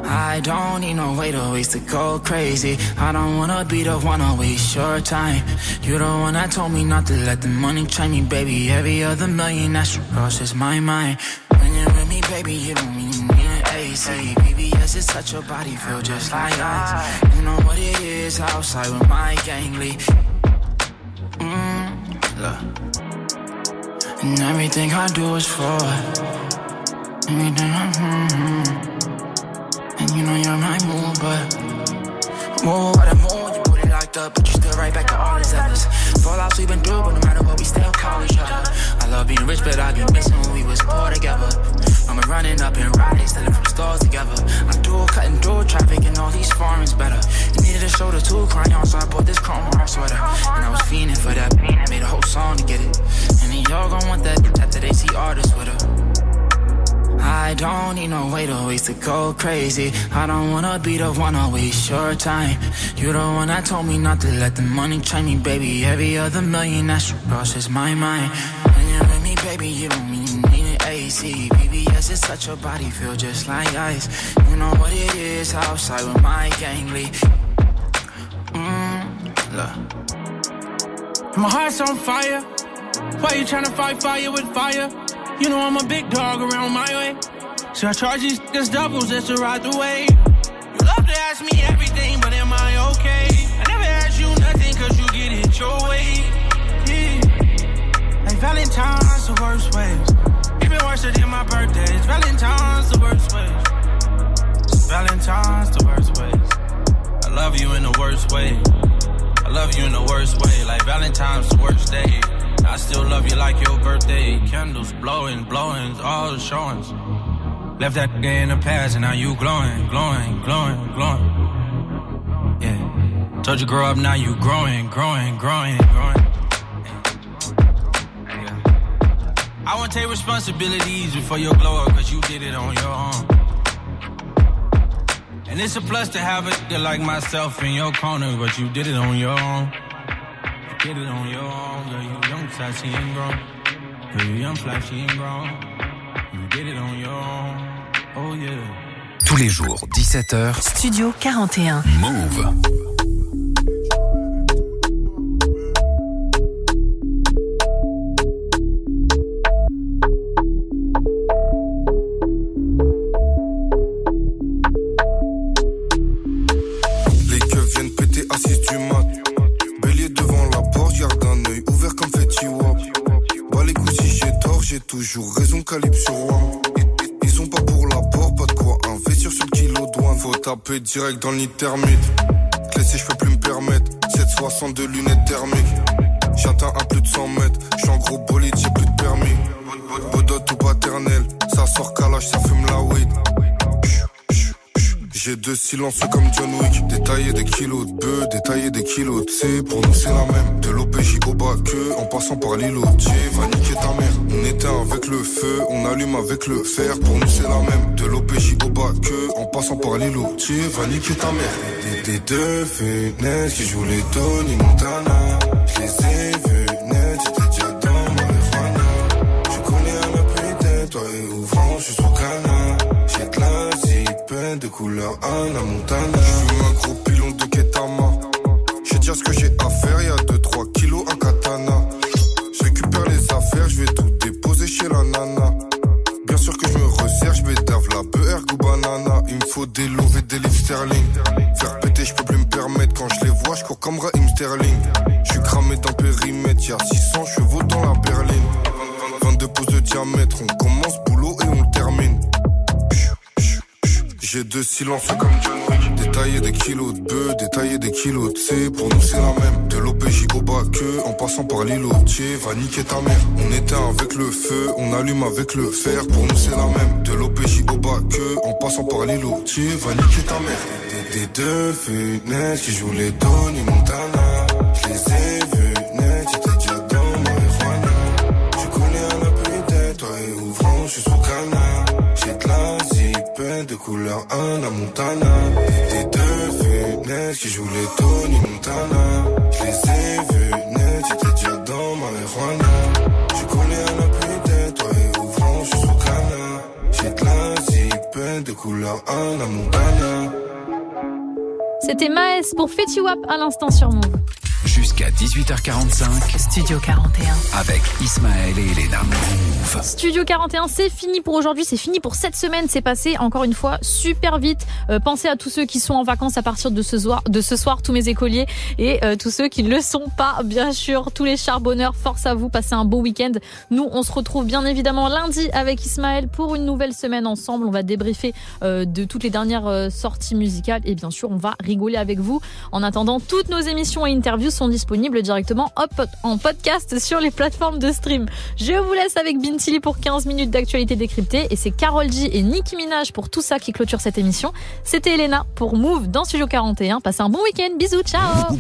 I don't need no way to waste to go crazy. I don't wanna be the one to waste your time. You the one that told me not to let the money train me, baby. Every other million that should crosses my mind. When you're with me, baby, you don't mean you need an A C. B B S is such a body feel just like ice. You know what it is outside with my gangly. Mmm, look. And everything I do is for everything I mm-hmm. You know you're my mood, but more what a mood. You put it locked up, but you still right back to all these others. Fallouts we've been through, but no matter what, we still call each other. I love being rich, but I be missing when we was poor together. I'm a running up and riding, stealing from stores together. I do cutting through traffic, and all these foreigners better. You needed a shoulder to cry on, so I bought this chrome heart sweater. And I was fiending. I don't need no way to waste to go crazy. I don't wanna be the one to waste your time. You the one that told me not to let the money train me, baby. Every other million that should crosses my mind. When you're with me, baby, you don't mean you need an A C. B B S is such a body, feel just like ice. You know what it is, outside with my gang lead. Mmm, look. My heart's on fire. Why you tryna fight fire with fire? You know I'm a big dog around my way. So I charge these niggas doubles just to ride the wave. You love to ask me everything, but am I okay? I never ask you nothing, cause you get it your way. Yeah. Like Valentine's the worst ways. Even worse than my birthdays. Valentine's the worst ways. Valentine's the worst ways. I love you in the worst way. I love you in the worst way. Like Valentine's the worst day. I still love you like your birthday. Candles blowing, blowings, all the showings. Left that day in the past and now you glowing, glowing, glowing, glowing. Yeah. Told you grow up, now you growing, growing, growing, growing. Yeah. I won't take responsibilities for your glow up, cause you did it on your own. And it's a plus to have a nigga like myself in your corner, but you did it on your own. Get it on your own, girl, you young fly, she ain't grown. Girl, you young fly, she ain't grown. You get it on your own, oh yeah. Tous les jours, dix-sept heures, Studio quarante et un, Mouv'. Les keufs viennent péter assis du mat. J'ai toujours raison, calibre sur moi. Ils sont pas pour la porte, pas de quoi investir sur le kilo douane. Faut taper direct dans le nid thermite. Te laisser, j'peux plus me permettre. sept soixante-deux lunettes thermiques. J'atteins à plus de cent mètres. J'suis en gros bolide, j'ai plus de permis. Bedotte ou paternelle. Ça sort calage, ça fume la weed. J'ai deux silences comme John Wick. Détailler des kilos de bœufs, détailler des kilos de C. Pour nous c'est la même. De l'O P J au bas que, en passant par l'îlotier. Va niquer ta mère. On éteint avec le feu, on allume avec le fer. Pour nous c'est la même. De l'O P J au bas que, en passant par l'îlotier. Va niquer ta mère. Des deux fenêtres qui jouent les Tony Montana. Je les ai vus net, j'étais déjà dans ma marijuana. Je connais un appui tête, toi et ouvrant, je suis sous canard. J'ai de la zipette de couleur Anna Montana. J'fume un gros pilon de Ketama. Je vais dire ce que j'ai à faire, y'a deux trois kilos à katana. Je récupère les affaires, je vais tout déposer chez la nana. Bien sûr que je me resserre, je bédave la beurre ou banana. Il me faut des loaves et des livres sterling. Faire péter, je peux plus me permettre. Quand je les vois, je cours comme Raheem Sterling. Je suis cramé dans périmètre, y'a six cents chevaux dans la berline. Vingt-deux pouces de diamètre, on commence boulot et on le termine. J'ai deux silences comme John Wick. Détailler des kilos de bœufs, détailler des kilos de C. Pour nous c'est la même. De l'O P J au bas que, en passant par l'îlotier. Va niquer ta mère. On éteint avec le feu, on allume avec le fer. Pour nous c'est la même. De l'O P J au bas que, en passant par l'îlotier. Va niquer ta mère. Des, des deux fenêtres qui jouent les Tony Montana. Je les ai vus net, j'étais déjà dans ma marijuana. Je connais un appui d'être, toi et ouvrant, je suis sous canard. J'ai de la de couleur Anna Montana. Des deux fenêtres qui jouent les Tony Montana. Je les ai vus net, j'étais déjà dans ma marijuana. Je connais un appui d'être, toi et ouvrant, je suis sous canard. J'ai de la zipette de couleur Anna Montana. C'était Maes pour Fetchiwap à l'instant sur Mouv'. Jusqu'à dix-huit heures quarante-cinq, Studio quarante et un avec Ismaël et Elena. Mouv'. Studio quarante et un, c'est fini pour aujourd'hui, c'est fini pour cette semaine, c'est passé encore une fois super vite. Euh, pensez à tous ceux qui sont en vacances à partir de ce soir, de ce soir tous mes écoliers et euh, tous ceux qui ne le sont pas, bien sûr, tous les charbonneurs, force à vous, passez un beau week-end. Nous, on se retrouve bien évidemment lundi avec Ismaël pour une nouvelle semaine ensemble. On va débriefer euh, de toutes les dernières euh, sorties musicales et bien sûr, on va rigoler avec vous. En attendant, toutes nos émissions et interviews sont disponibles directement en podcast sur les plateformes de stream. Je vous laisse avec Bintili pour quinze minutes d'actualité décryptée et c'est Karol G et Nicki Minaj pour tout ça qui clôture cette émission. C'était Elena pour Mouv' dans Studio quarante et un. Passez un bon week-end. Bisous, ciao.